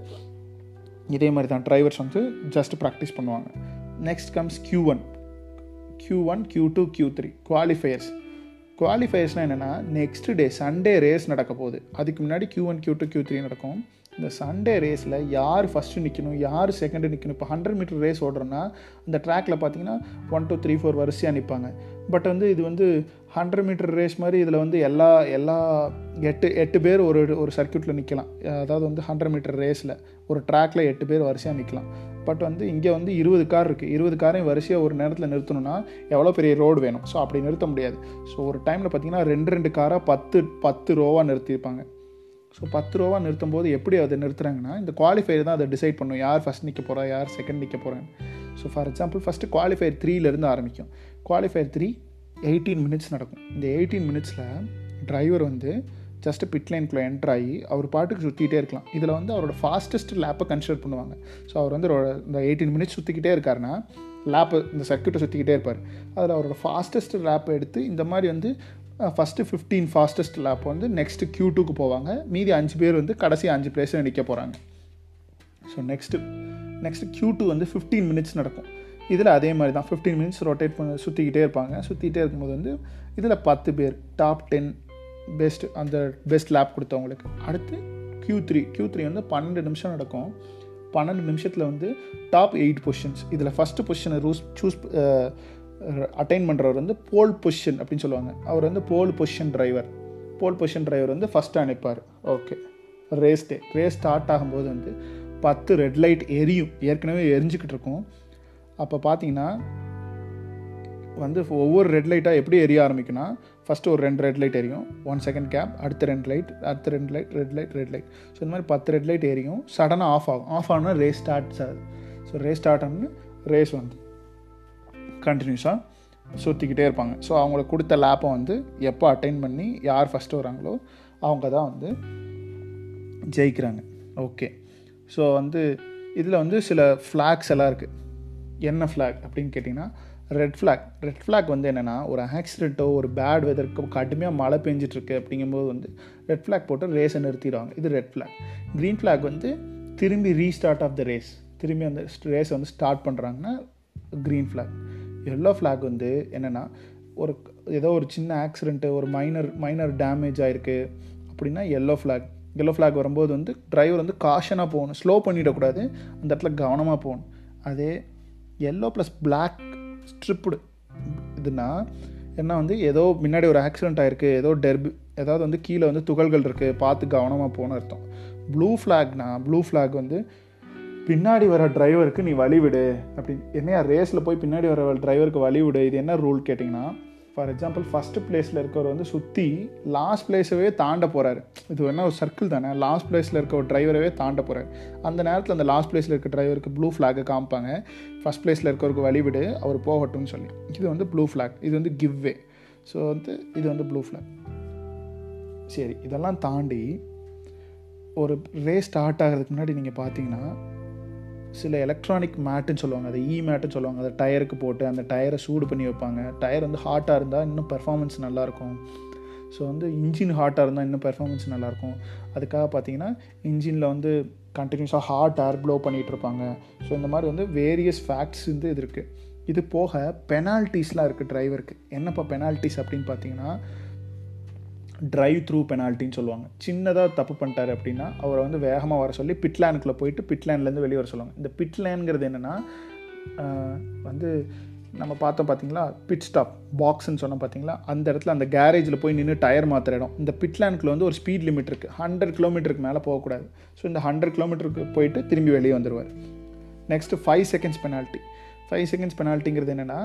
இதே மாதிரி தான் டிரைவர்ஸ் வந்து ஜஸ்ட் ப்ராக்டிஸ் பண்ணுவாங்க. Next comes Q one Q one Q two Q three qualifiers. குவாலிஃபயர்ஸ்னால் என்னென்னா நெக்ஸ்ட் டே சண்டே ரேஸ் நடக்க போகுது. அதுக்கு முன்னாடி Q one Q two Q three நடக்கும். இந்த சண்டே ரேஸில் யார் ஃபஸ்ட்டு நிற்கணும், யார் செகண்டு நிற்கணும். இப்போ ஹண்ட்ரட் மீட்டர் ரேஸ் ஓடுறோன்னா அந்த ட்ராக்கில் பார்த்தீங்கன்னா ஒன் டூ த்ரீ ஃபோர் வரிசையாக நிற்பாங்க. பட் வந்து இது வந்து ஹண்ட்ரட் மீட்டர் ரேஸ் மாதிரி இதில் வந்து எல்லா எல்லா எட்டு எட்டு பேர் ஒரு ஒரு சர்க்கியூட்டில் நிற்கலாம். அதாவது வந்து ஹண்ட்ரட் மீட்டர் ரேஸில் ஒரு ட்ராக்கில் எட்டு பேர் வரிசையாக நிற்கலாம். பட் வந்து இங்கே வந்து இருபது கார் இருக்குது. இருபது காரையும் வரிசையாக ஒரு நேரத்தில் நிறுத்தணும்னா எவ்வளோ பெரிய ரோடு வேணும். ஸோ அப்படி நிறுத்த முடியாது. ஸோ ஒரு டைமில் பார்த்தீங்கன்னா ரெண்டு ரெண்டு காராக பத்து பத்து ரோவாக நிறுத்தியிருப்பாங்க. ஸோ பத்து ரூபா நிறுத்தும் போது எப்படி அதை நிறுத்துறாங்கன்னா இந்த குவாலிஃபயர் தான் அதை டிசைட் பண்ணும், யார் ஃபஸ்ட் நிற்க போகிறா, யார் செகண்ட் நிற்க போகிறாங்க. So for example first qualifier த்ரீலேருந்து ஆரம்பிக்கும். குவாலிஃபயர் த்ரீ எயிட்டீன் மினிட்ஸ் நடக்கும். இந்த எயிட்டீன் மினிட்ஸில் டிரைவர் வந்து ஜஸ்ட்டு பிட் லைனுக்குள்ளே என்ட்ரு ஆகி அவர் பாட்டுக்கு சுற்றிக்கிட்டே இருக்கலாம். இதில் வந்து அவரோட ஃபாஸ்டஸ்ட் லேப்பை கன்சிடர் பண்ணுவாங்க. ஸோ அவர் வந்து இந்த எயிட்டீன் மினிட்ஸ் சுற்றிக்கிட்டே இருக்காருன்னா லேப்பு இந்த சர்க்கியூட்டை சுற்றிக்கிட்டே இருப்பார். அதில் அவரோட ஃபாஸ்டஸ்ட் லேப்பை எடுத்து இந்த மாதிரி வந்து ஃபஸ்ட்டு ஃபிஃப்டீன் ஃபாஸ்டஸ்ட் லேப் வந்து நெக்ஸ்ட்டு கியூ டூக்கு போவாங்க. மீதி அஞ்சு பேர் வந்து கடைசி அஞ்சு பிளேஸில் நிற்க போகிறாங்க. So next next Q two வந்து ஃபிஃப்டீன் மினிட்ஸ் நடக்கும். இதில் அதே மாதிரி தான் ஃபிஃப்டீன் மினிட்ஸ் ரொட்டேட் பண்ண சுற்றிக்கிட்டே இருப்பாங்க. சுற்றிக்கிட்டே இருக்கும்போது வந்து இதில் பத்து பேர் டாப் டென் பெஸ்ட் அந்த பெஸ்ட் லேப் கொடுத்தவங்களுக்கு. அடுத்து கியூ த்ரீ கியூ த்ரீ வந்து பன்னெண்டு நிமிஷம் நடக்கும். பன்னெண்டு நிமிஷத்தில் வந்து டாப் எயிட் பொசிஷன்ஸ். இதில் ஃபஸ்ட்டு பொசிஷனை ரூஸ் சூஸ் அட்டைன் பண்ணுறவர் வந்து போல் பொசிஷன் அப்படின்னு சொல்லுவாங்க. அவர் வந்து pole position driver pole position driver வந்து ஃபஸ்ட்டு அனுப்பார். Okay, race day race start ஆகும்போது வந்து பத்து ரெட் லைட் எரியும். ஏற்கனவே எரிஞ்சிக்கிட்டு இருக்கும். அப்போ பார்த்தீங்கன்னா வந்து ஒவ்வொரு ரெட் லைட்டாக எப்படி எரிய ஆரம்பிக்குன்னா ஃபஸ்ட்டு ஒரு ரெண்டு ரெட் லைட் எரியும், ஒன் செகண்ட் கேப், அடுத்த ரெண்டு லைட், அடுத்த ரெண்டு light, red light red light. So இந்த மாதிரி பத்து ரெட் லைட் எரியும். சடனாக ஆஃப் ஆகும். ஆஃப் ஆகுனா ரேஸ் ஸ்டார்ட்ஸ் ஆகுது. ஸோ ரேஸ் ஸ்டார்ட் ஆகுன்னு ரேஸ் வந்து கண்டினியூஸாக சுற்றிக்கிட்டே இருப்பாங்க. ஸோ அவங்களுக்கு கொடுத்த லேப்பை வந்து எப்போ அட்டைன் பண்ணி யார் ஃபஸ்ட்டு வராங்களோ அவங்க தான் வந்து ஜெயிக்கிறாங்க. ஓகே, ஸோ வந்து இதில் வந்து சில ஃப்ளாக்ஸ் எல்லாம் இருக்குது. என்ன ஃப்ளாக் அப்படின்னு கேட்டிங்கன்னா ரெட் ஃப்ளாக் ரெட் ஃப்ளாக் வந்து என்னென்னா ஒரு ஆக்சிடென்ட்டோ ஒரு பேட் வெதருக்கோ கடுமையாக மழை பெஞ்சிட்ருக்கு அப்படிங்கும்போது வந்து ரெட் ஃப்ளாக் போட்டு ரேஸை நிறுத்திடுவாங்க. இது ரெட் ஃப்ளாக். க்ரீன் ஃப்ளாக் வந்து திரும்பி ரீஸ்டார்ட் ஆஃப் த ரேஸ், திரும்பி அந்த ரேஸை வந்து ஸ்டார்ட் பண்ணுறாங்கன்னா க்ரீன் ஃப்ளாக். எல்லோ ஃப்ளாக் வந்து என்னென்னா ஒரு ஏதோ ஒரு சின்ன ஆக்சிடென்ட்டு ஒரு மைனர் மைனர் டேமேஜ் ஆகிருக்கு அப்படின்னா எல்லோ ஃப்ளாக். எல்லோ ஃப்ளாக் வரும்போது வந்து டிரைவர் வந்து காஷனாக போகணும், ஸ்லோ பண்ணிடக்கூடாது, அந்த இடத்துல கவனமாக போகணும். அதே எல்லோ ப்ளஸ் பிளாக் ஸ்ட்ரிப்புடு இதுனா என்ன வந்து ஏதோ முன்னாடி ஒரு ஆக்சிடென்ட் ஆகிருக்கு, ஏதோ டெர்பி ஏதாவது வந்து கீழே வந்து துகள்கள் இருக்குது, பார்த்து கவனமாக போகணும்னு அர்த்தம். ப்ளூ ஃப்ளாக்னா ப்ளூ ஃப்ளாக் வந்து பின்னாடி வர டிரைவருக்கு நீ வழிவிடு அப்படின்னு. என்னையா ரேஸில் போய் பின்னாடி வர டிரைவருக்கு வழிவிடு, இது என்ன ரூல் கேட்டிங்கன்னா, ஃபார் எக்ஸாம்பிள் ஃபஸ்ட்டு பிளேஸில் இருக்கவர் வந்து சுற்றி லாஸ்ட் பிளேஸவே தாண்ட போகிறாரு, இது வேணா ஒரு சர்க்கிள் தானே, லாஸ்ட் பிளேஸில் இருக்க ஒரு டிரைவரவே தாண்ட போகிறாரு, அந்த நேரத்தில் அந்த லாஸ்ட் பிளேஸில் இருக்க டிரைவருக்கு ப்ளூ ஃப்ளாகை காமிப்பாங்க, ஃபஸ்ட் பிளேஸில் இருக்கவருக்கு வழிவிடு அவர் போகட்டும்னு சொல்லி. இது வந்து ப்ளூ ஃப்ளாக், இது வந்து கிவ்வே. ஸோ வந்து இது வந்து ப்ளூ ஃப்ளாக். சரி, இதெல்லாம் தாண்டி ஒரு ரேஸ் ஸ்டார்ட் ஆகிறதுக்கு முன்னாடி நீங்கள் பார்த்தீங்கன்னா சில எலக்ட்ரானிக் மேட்டுன்னு சொல்லுவாங்க, அதை இ மேட்டுன்னு சொல்லுவாங்க, அதை டயருக்கு போட்டு அந்த டயரை சூடு பண்ணி வைப்பாங்க. டயர் வந்து ஹாட்டாக இருந்தால் இன்னும் பெர்ஃபார்மன்ஸ் நல்லாயிருக்கும். ஸோ வந்து இன்ஜின் ஹாட்டாக இருந்தால் இன்னும் பெர்ஃபார்மன்ஸ் நல்லாயிருக்கும். அதுக்காக பார்த்தீங்கன்னா இன்ஜினில் வந்து கண்டினியூஸாக ஹாட் ஏர் ப்ளோ பண்ணிகிட்ருப்பாங்க. ஸோ இந்த மாதிரி வந்து வேரியஸ் ஃபேக்ட்ஸ் வந்து இது இருக்குது. இது போக பெனால்ட்டிஸ்லாம் இருக்குது டிரைவருக்கு. என்னப்பா பெனால்ட்டிஸ் அப்படின்னு பார்த்தீங்கன்னா, ட்ரைவ் த்ரூ பெனால்ட்டின்னு சொல்லுவாங்க. சின்னதாக தப்பு பண்ணிட்டார் அப்படின்னா அவரை வந்து வேகமாக வர சொல்லி பிட்லேனுக்குள்ளே போயிட்டு பிட்லேன்லேருந்து வெளியே வர சொல்லுவாங்க. இந்த பிட்லேனுங்கிறது என்னென்னா வந்து நம்ம பார்த்தோம் பார்த்தீங்களா, பிட் ஸ்டாப் பாக்ஸ்ன்னு சொன்னால் பார்த்தீங்களா, அந்த இடத்துல அந்த கேரேஜில் போய் நின்று டயர் மாற்றுற இடம். இந்த பிட்லேனுக்குள்ளே வந்து ஒரு ஸ்பீட் லிமிட் இருக்குது, ஹண்ட்ரட் கிலோமீட்டருக்கு மேலே போகக்கூடாது. ஸோ இந்த ஹண்ட்ரட் கிலோமீட்டருக்கு போயிட்டு திரும்பி வெளியே வந்துடுவார். Next five seconds penalty. Five seconds பெனால்ட்டிங்கிறது என்னென்னா,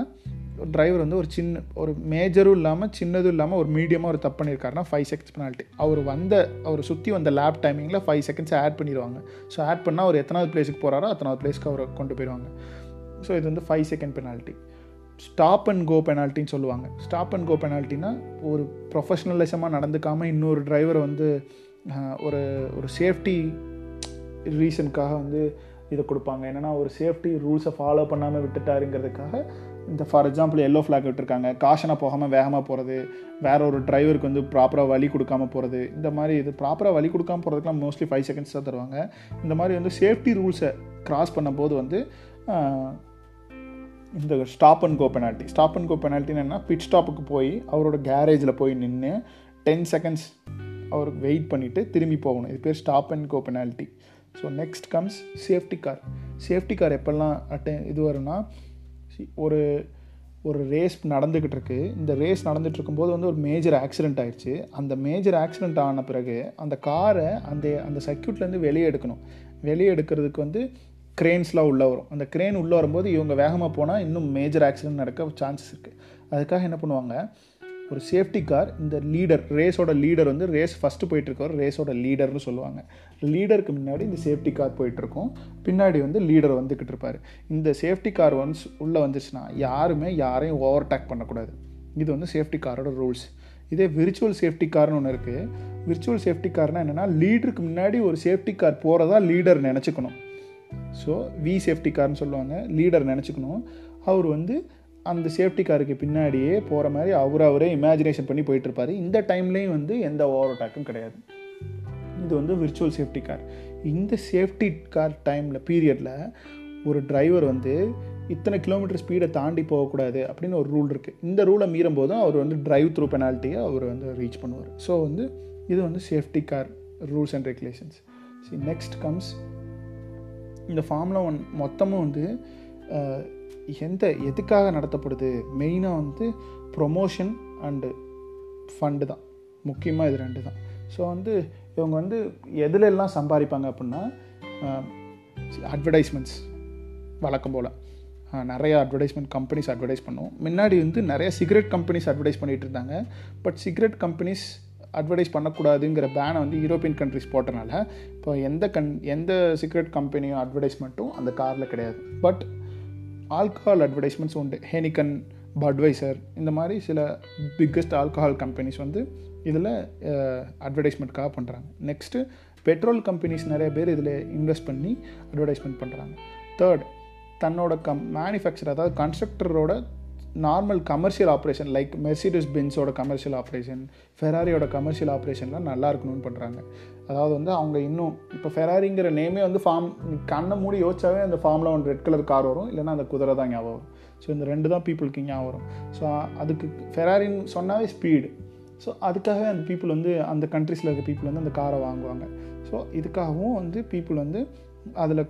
டிரைவர் வந்து ஒரு சின்ன ஒரு மேஜரும் இல்லாமல் சின்னதும் இல்லாமல் ஒரு மீடியமாக ஒரு தப்பு பண்ணியிருக்காருன்னா ஃபைவ் செகண்ட்ஸ் பெனால்ட்டி. அவர் வந்த அவர் சுற்றி வந்த லேப் டைமிங்கில் ஃபைவ் செகண்ட்ஸ் ஆட் பண்ணிடுவாங்க. ஸோ ஆட் பண்ணால் அவர் எத்தனாவது பிளேஸுக்கு போகிறாரோ அத்தனாவது பிளேஸ்க்கு அவரை கொண்டு போயிடுவாங்க. ஸோ இது வந்து five second penalty. Stop and go பெனால்ட்டின்னு சொல்லுவாங்க. ஸ்டாப் அண்ட் கோ பெனால்ட்டின்னா ஒரு ப்ரொஃபஷ்னலிசமாக நடந்துக்காமல் இன்னொரு டிரைவரை வந்து ஒரு ஒரு சேஃப்டி ரீசனுக்காக வந்து இதை கொடுப்பாங்க. என்னென்னா ஒரு சேஃப்டி ரூல்ஸை ஃபாலோ பண்ணாமல் விட்டுட்டாருங்கிறதுக்காக இந்த ஃபார் எக்ஸாம்பிள் எல்லோ ஃப்ளாக் விட்டுருக்காங்க, காஷனாக போகாமல் வேகமாக போகிறது, வேறு ஒரு டிரைவருக்கு வந்து ப்ராப்பராக வழி கொடுக்காமல் போகிறது. இந்த மாதிரி இது ப்ராப்பராக வழி கொடுக்காமல் போகிறதுக்குலாம் மோஸ்ட்லி ஃபைவ் செகண்ட்ஸ் தான் தருவாங்க. இந்த மாதிரி வந்து சேஃப்டி ரூல்ஸை க்ராஸ் பண்ணும்போது வந்து இந்த stop and go penalty. Stop and go பெனால்ட்டின்னு என்னென்னா, பிட் ஸ்டாப்புக்கு போய் அவரோட கேரேஜில் போய் நின்று டென் செகண்ட்ஸ் அவர் வெயிட் பண்ணிவிட்டு திரும்பி போகணும். இது பேர் stop and go penalty. So next comes safety car. Safety car எப்பெல்லாம் அட்டை இது வரும்னா, ஒரு ஒரு ரேஸ் நடந்துக்கிட்டு இருக்கு, இந்த ரேஸ் நடந்துகிட்டு இருக்கும்போது வந்து ஒரு மேஜர் ஆக்சிடெண்ட் ஆயிடுச்சு. அந்த மேஜர் ஆக்சிடெண்ட் ஆன பிறகு அந்த காரை அந்த அந்த சர்க்கியூட்லேருந்து வெளியே எடுக்கணும். வெளியே எடுக்கிறதுக்கு வந்து க்ரேன்ஸ்லாம் உள்ளே வரும். அந்த க்ரேன் உள்ளே வரும்போது இவங்க வேகமாக போனால் இன்னும் மேஜர் ஆக்சிடெண்ட் நடக்க சான்சஸ் இருக்குது. அதுக்காக என்ன பண்ணுவாங்க, ஒரு சேஃப்டி கார். இந்த லீடர், ரேஸோட லீடர் வந்து ரேஸ் ஃபஸ்ட்டு போயிட்டுருக்கவர் ரேஸோட லீடர்னு சொல்லுவாங்க. லீடருக்கு முன்னாடி இந்த சேஃப்டி கார் போயிட்டுருக்கோம், பின்னாடி வந்து லீடர் வந்துக்கிட்டு இருப்பார். இந்த சேஃப்டி கார் ஒன்ஸ் உள்ளே வந்துச்சுன்னா யாருமே யாரையும் ஓவர்டேக் பண்ணக்கூடாது. இது வந்து சேஃப்டி காரோட ரூல்ஸ். இதே விர்ச்சுவல் சேஃப்டி கார்னு ஒன்று இருக்குது. விர்ச்சுவல் சேஃப்டி கார்னால் என்னென்னா, லீடருக்கு முன்னாடி ஒரு சேஃப்டி கார் போகிறதா லீடர் நினச்சிக்கணும். ஸோ வி சேஃப்டி கார்னு சொல்லுவாங்க. லீடர் நினச்சிக்கணும் அவர் வந்து அந்த சேஃப்டி காருக்கு பின்னாடியே போகிற மாதிரி அவர் அவரே இமேஜினேஷன் பண்ணி போயிட்டுருப்பார். இந்த டைம்லேயும் வந்து எந்த ஓவர் அட்டாக்கும் கிடையாது. இது வந்து விர்ச்சுவல் சேஃப்டி கார். இந்த சேஃப்டி கார் டைமில் பீரியடில் ஒரு டிரைவர் வந்து இத்தனை கிலோமீட்டர் ஸ்பீடை தாண்டி போகக்கூடாது அப்படின்னு ஒரு ரூல் இருக்குது. இந்த ரூலை மீறும் போதும் அவர் வந்து டிரைவ் த்ரூ பெனால்ட்டியை அவர் வந்து ரீச் பண்ணுவார். ஸோ வந்து இது வந்து safety car rules and regulations. So next comes இந்த ஃபார்முலா ஒன் மொத்தமும் வந்து எந்த எதுக்காக நடத்தப்படுது, மெயினாக வந்து ப்ரொமோஷன் அண்டு ஃபண்டு தான், முக்கியமாக இது ரெண்டு தான். ஸோ வந்து இவங்க வந்து எதுலெல்லாம் சம்பாதிப்பாங்க அப்படின்னா, அட்வர்டைஸ்மெண்ட்ஸ் வழக்கம் போல் நிறையா அட்வர்டைஸ்மெண்ட் கம்பெனிஸ் அட்வர்டைஸ் பண்ணும். முன்னாடி வந்து நிறையா சிகரெட் கம்பெனிஸ் அட்வர்டைஸ் பண்ணிகிட்டு இருந்தாங்க. பட் சிகரெட் கம்பெனிஸ் அட்வர்டைஸ் பண்ணக்கூடாதுங்கிற பேனை வந்து யூரோப்பியன் கண்ட்ரிஸ் போட்டனால இப்போ எந்த கண் எந்த சிகரெட் கம்பெனியும் அட்வர்டைஸ்மெண்ட்டும் அந்த காரில் கிடையாது. பட் ஆல்கஹால் அட்வர்டைஸ்மெண்ட்ஸ் உண்டு. ஹெனிகன், பட்வைசர், இந்த மாதிரி சில பிக்கஸ்ட் ஆல்கஹால் கம்பெனிஸ் வந்து இதில் அட்வர்டைஸ்மெண்ட்காக பண்ணுறாங்க. நெக்ஸ்ட்டு பெட்ரோல் கம்பெனிஸ் நிறைய பேர் இதில் இன்வெஸ்ட் பண்ணி அட்வர்டைஸ்மெண்ட் பண்ணுறாங்க. தேர்ட், தன்னோட கம் மேனுஃபேக்சர், அதாவது கன்ஸ்ட்ரக்டரோட normal commercial operation, like மெர்சிடஸ் பென்ஸோட கமர்ஷியல் ஆப்ரேஷன், ஃபெராரியோட கமர்ஷியல் ஆப்ரேஷன்லாம் நல்லா இருக்கணும்னு பண்ணுறாங்க. அதாவது வந்து அவங்க இன்னும் இப்போ ஃபெராரிங்கிற நேமே வந்து ஃபார்ம் கண்ணை மூடி யோசிச்சாவே அந்த ஃபார்முலா ஒன் red colour car வரும், இல்லைனா அந்த குதிரை தான் ஞாபகம் வரும். ஸோ இந்த ரெண்டு தான் பீப்புளுக்கு ஞாபகம் வரும். ஸோ அதுக்கு ஃபெராரின்னு சொன்னாவே ஸ்பீடு. ஸோ அதுக்காகவே அந்த பீப்புள் வந்து அந்த கண்ட்ரீஸில் இருக்க பீப்புள் வந்து அந்த காரை வாங்குவாங்க. ஸோ இதுக்காகவும் வந்து பீப்புள் வந்து அதில்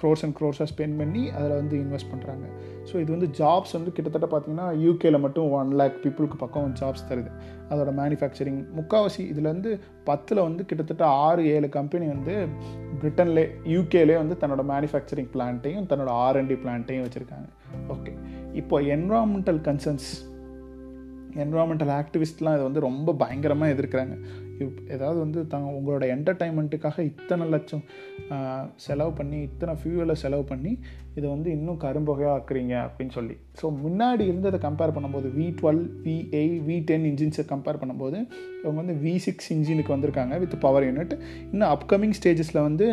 க்ரோர்ஸ் அண்ட் க்ரோர்ஸாக ஸ்பெண்ட் பண்ணி அதில் வந்து இன்வெஸ்ட் பண்ணுறாங்க. ஸோ இது வந்து ஜாப்ஸ் வந்து கிட்டத்தட்ட பார்த்திங்கன்னா யூகேயில் மட்டும் ஒன் லேக் பீப்புளுக்கு பக்கம் ஜாப்ஸ் தருது. அதோட மேனுஃபேக்சரிங் முக்கால்வாசி இதில் வந்து பத்தில் வந்து கிட்டத்தட்ட ஆறு ஏழு கம்பெனி வந்து பிரிட்டன்லே யூகேலே வந்து தன்னோட மேனுஃபேக்சரிங் பிளான்ட்டையும் தன்னோட ஆர் அண்ட் டி பிளான்ட்டையும் வச்சுருக்காங்க. ஓகே, இப்போ என்விரான்மெண்டல் கன்சர்ன்ஸ், என்விரான்மெண்டல் ஆக்டிவிஸ்ட்லாம் இதை வந்து ரொம்ப பயங்கரமாக எதிர்க்கிறாங்க. இப் ஏதாவது வந்து தாங்க உங்களோட என்டர்டைன்மெண்ட்டுக்காக இத்தனை லட்சம் செலவு பண்ணி இத்தனை ஃபியூவலை செலவு பண்ணி இதை வந்து இன்னும் கரும்புகையாக ஆக்குறீங்க அப்படின்னு சொல்லி. ஸோ முன்னாடி இருந்து அதை கம்பேர் பண்ணும்போது V twelve V eight V ten இன்ஜின்ஸை கம்பேர் பண்ணும்போது இவங்க வந்து வி சிக்ஸ் இன்ஜினுக்கு வந்திருக்காங்க வித் பவர் யூனிட். இன்னும் அப்கமிங் ஸ்டேஜஸில் வந்து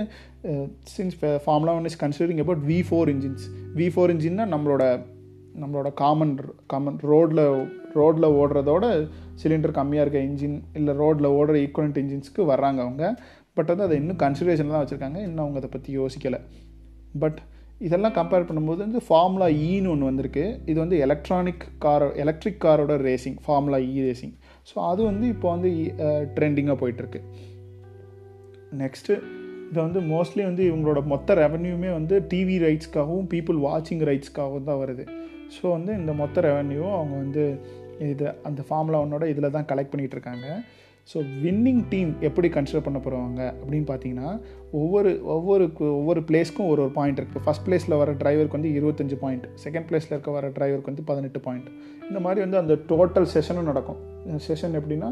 since ஃபார்முலா ஒன் is considering about V four engines. V four இன்ஜின்னா நம்மளோட நம்மளோட காமன் காமன் ரோடில் ரோடில் ஓடுறதோட சிலிண்டர் கம்மியாக இருக்க இன்ஜின் இல்லை ரோடில் ஓடுற ஈக்குவலண்ட் இன்ஜின்ஸ்க்கு வர்றாங்க அவங்க. பட் வந்து அதை இன்னும் கன்சிடரேஷனில் தான் வச்சுருக்காங்க, இன்னும் அவங்க அதை பற்றி யோசிக்கலை. பட் இதெல்லாம் கம்பேர் பண்ணும்போது வந்து ஃபார்முலா ஈன்னு ஒன்று வந்திருக்கு. இது வந்து எலக்ட்ரானிக் கார் எலக்ட்ரிக் காரோட racing, formula E racing. So அது வந்து இப்போ வந்து ட்ரெண்டிங்காக போயிட்டுருக்கு. நெக்ஸ்ட்டு இதை வந்து மோஸ்ட்லி வந்து இவங்களோட மொத்த ரெவன்யூமே வந்து டிவி ரைட்ஸ்க்காகவும் பீப்புள் வாட்சிங் ரைட்ஸ்க்காகவும் தான் வருது. ஸோ வந்து இந்த மொத்த ரெவன்யூவும் அவங்க வந்து இது அந்த ஃபார்முலா ஒன்னோட இதில் தான் கலெக்ட் பண்ணிகிட்ருக்காங்க. ஸோ வின்னிங் டீம் எப்படி கன்சிடர் பண்ண போகிறாங்க அப்படின்னு பார்த்தீங்கன்னா, ஒவ்வொரு ஒவ்வொரு ஒவ்வொரு பிளேஸ்க்கும் ஒரு ஒரு பாயிண்ட் இருக்குது. ஃபஸ்ட் பிளேஸில் வர டிரைவருக்கு வந்து இருபத்தஞ்சி பாயிண்ட், செகண்ட் பிளேஸில் இருக்க வர டிரைவருக்கு வந்து பதினெட்டு பாயிண்ட். இந்த மாதிரி வந்து அந்த டோட்டல் செஷனும் நடக்கும். செஷன் எப்படின்னா,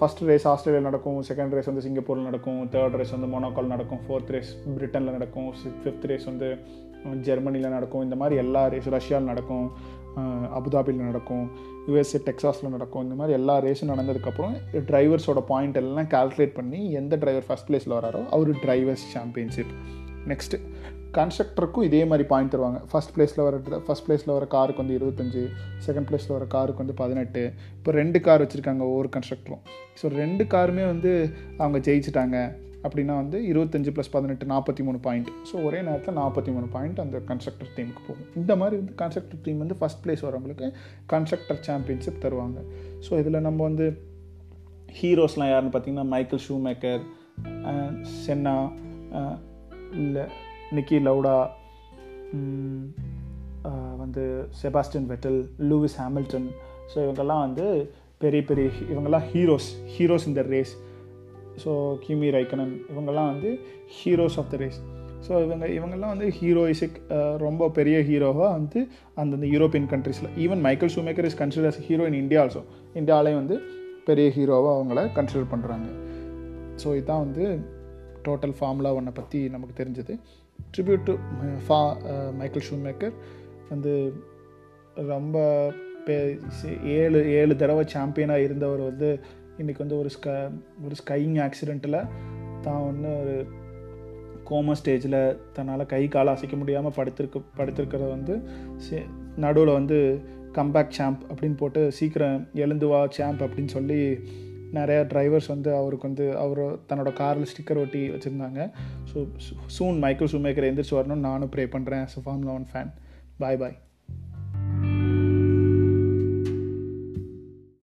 ஃபஸ்ட்டு ரேஸ் ஆஸ்திரேலியாவில் நடக்கும், செகண்ட் ரேஸ் வந்து சிங்கப்பூரில் நடக்கும், தேர்ட் ரேஸ் வந்து மொனாக்கோவில் நடக்கும், ஃபோர்த் ரேஸ் பிரிட்டனில் நடக்கும், ஃபிஃப்த் ரேஸ் வந்து ஜெர்மனியில் நடக்கும். இந்த மாதிரி எல்லா ரேஸும் ரஷ்யாவில் நடக்கும், அபுதாபியில் நடக்கும், யூஎஸ்ஏ டெக்ஸாஸில் நடக்கும். இந்த மாதிரி எல்லா ரேஸும் நடந்ததுக்கப்புறம் டிரைவர்ஸோட பாயிண்ட் எல்லாம் கால்குலேட் பண்ணி எந்த டிரைவர் ஃபஸ்ட் பிளேஸில் வராரோ அவர் டிரைவர்ஸ் சாம்பியன்ஷிப். நெக்ஸ்ட்டு கன்ஸ்ட்ரக்டருக்கும் இதே மாதிரி பாயிண்ட் தருவாங்க. ஃபஸ்ட் பிளேஸில் வர ஃபஸ்ட் பிளேஸில் வர காருக்கு வந்து இருபத்தஞ்சி, செகண்ட் பிளேஸில் வர காருக்கு வந்து பதினெட்டு. இப்போ ரெண்டு கார் வச்சுருக்காங்க ஒவ்வொரு கன்ஸ்ட்ரக்டரும். ஸோ ரெண்டு காருமே வந்து அவங்க ஜெயிச்சிட்டாங்க அப்படின்னா வந்து இருபத்தஞ்சி ப்ளஸ் பதினெட்டு நாற்பத்தி மூணு பாயிண்ட். ஸோ ஒரே நேரத்தில் நாற்பத்தி மூணு பாயிண்ட் அந்த கன்ஸ்ட்ரக்டர் டீமுக்கு போகும். இந்த மாதிரி வந்து கன்ஸ்ட்ரக்டர் டீம் வந்து ஃபஸ்ட் பிளேஸ் வரவங்களுக்கு கன்ஸ்ட்ரக்டர் சாம்பியன்ஷிப் தருவாங்க. ஸோ இதில் நம்ம வந்து ஹீரோஸ்லாம் யாருன்னு பார்த்தீங்கன்னா, மைக்கேல் ஷூமேக்கர், சென்னா, இல்லை நிக்கி லவுடா, வந்து Sebastian Vettel, Lewis Hamilton. So இவங்கெல்லாம் வந்து பெரிய பெரிய இவங்கெல்லாம் ஹீரோஸ் ஹீரோஸ் இந்த ரேஸ். ஸோ கிமி ரைக்கனன், இவங்கெல்லாம் வந்து heroes of the race. So இவங்க இவங்கெல்லாம் வந்து ஹீரோயிசிக் ரொம்ப பெரிய ஹீரோவாக வந்து அந்தந்த யூரோப்பியன் கண்ட்ரீஸில். Even Michael Schumacher is consider as hero in India also. இந்தியாவிலேயும் வந்து பெரிய ஹீரோவாக அவங்கள கன்சிடர் பண்ணுறாங்க. ஸோ இதுதான் வந்து டோட்டல் ஃபார்முலா ஒன்றை பற்றி நமக்கு தெரிஞ்சது. ட்ரிபியூட் டு ஃபா மைக்கேல் ஷூமேக்கர் வந்து ரொம்ப பே ஏழு ஏழு தடவை சாம்பியனாக இருந்தவர் வந்து இன்றைக்கி வந்து ஒரு ஸ்க ஒரு ஸ்கையிங் ஆக்சிடெண்ட்டில் தான் ஒன்று ஒரு கோமா ஸ்டேஜில் தன்னால் கை காலை அசைக்க முடியாமல் படுத்திருக்கு படுத்திருக்கிறத வந்து சே நடுவில் வந்து கம்பேக் சாம்ப் அப்படின்னு போட்டு சீக்கிரம் எழுந்துவா சாம்ப் அப்படின்னு சொல்லி நிறையா டிரைவர்ஸ் வந்து அவருக்கு வந்து அவர் தன்னோட காரில் ஸ்டிக்கர் ஒட்டி வச்சுருந்தாங்க. ஸோ சூன் மைக்கேல் ஷூமேக்கர் எந்திரிச்சு வரணும்னு நானும் ப்ரே பண்ணுறேன். ஃபார்முலா ஒன் fan. பாய் பாய்.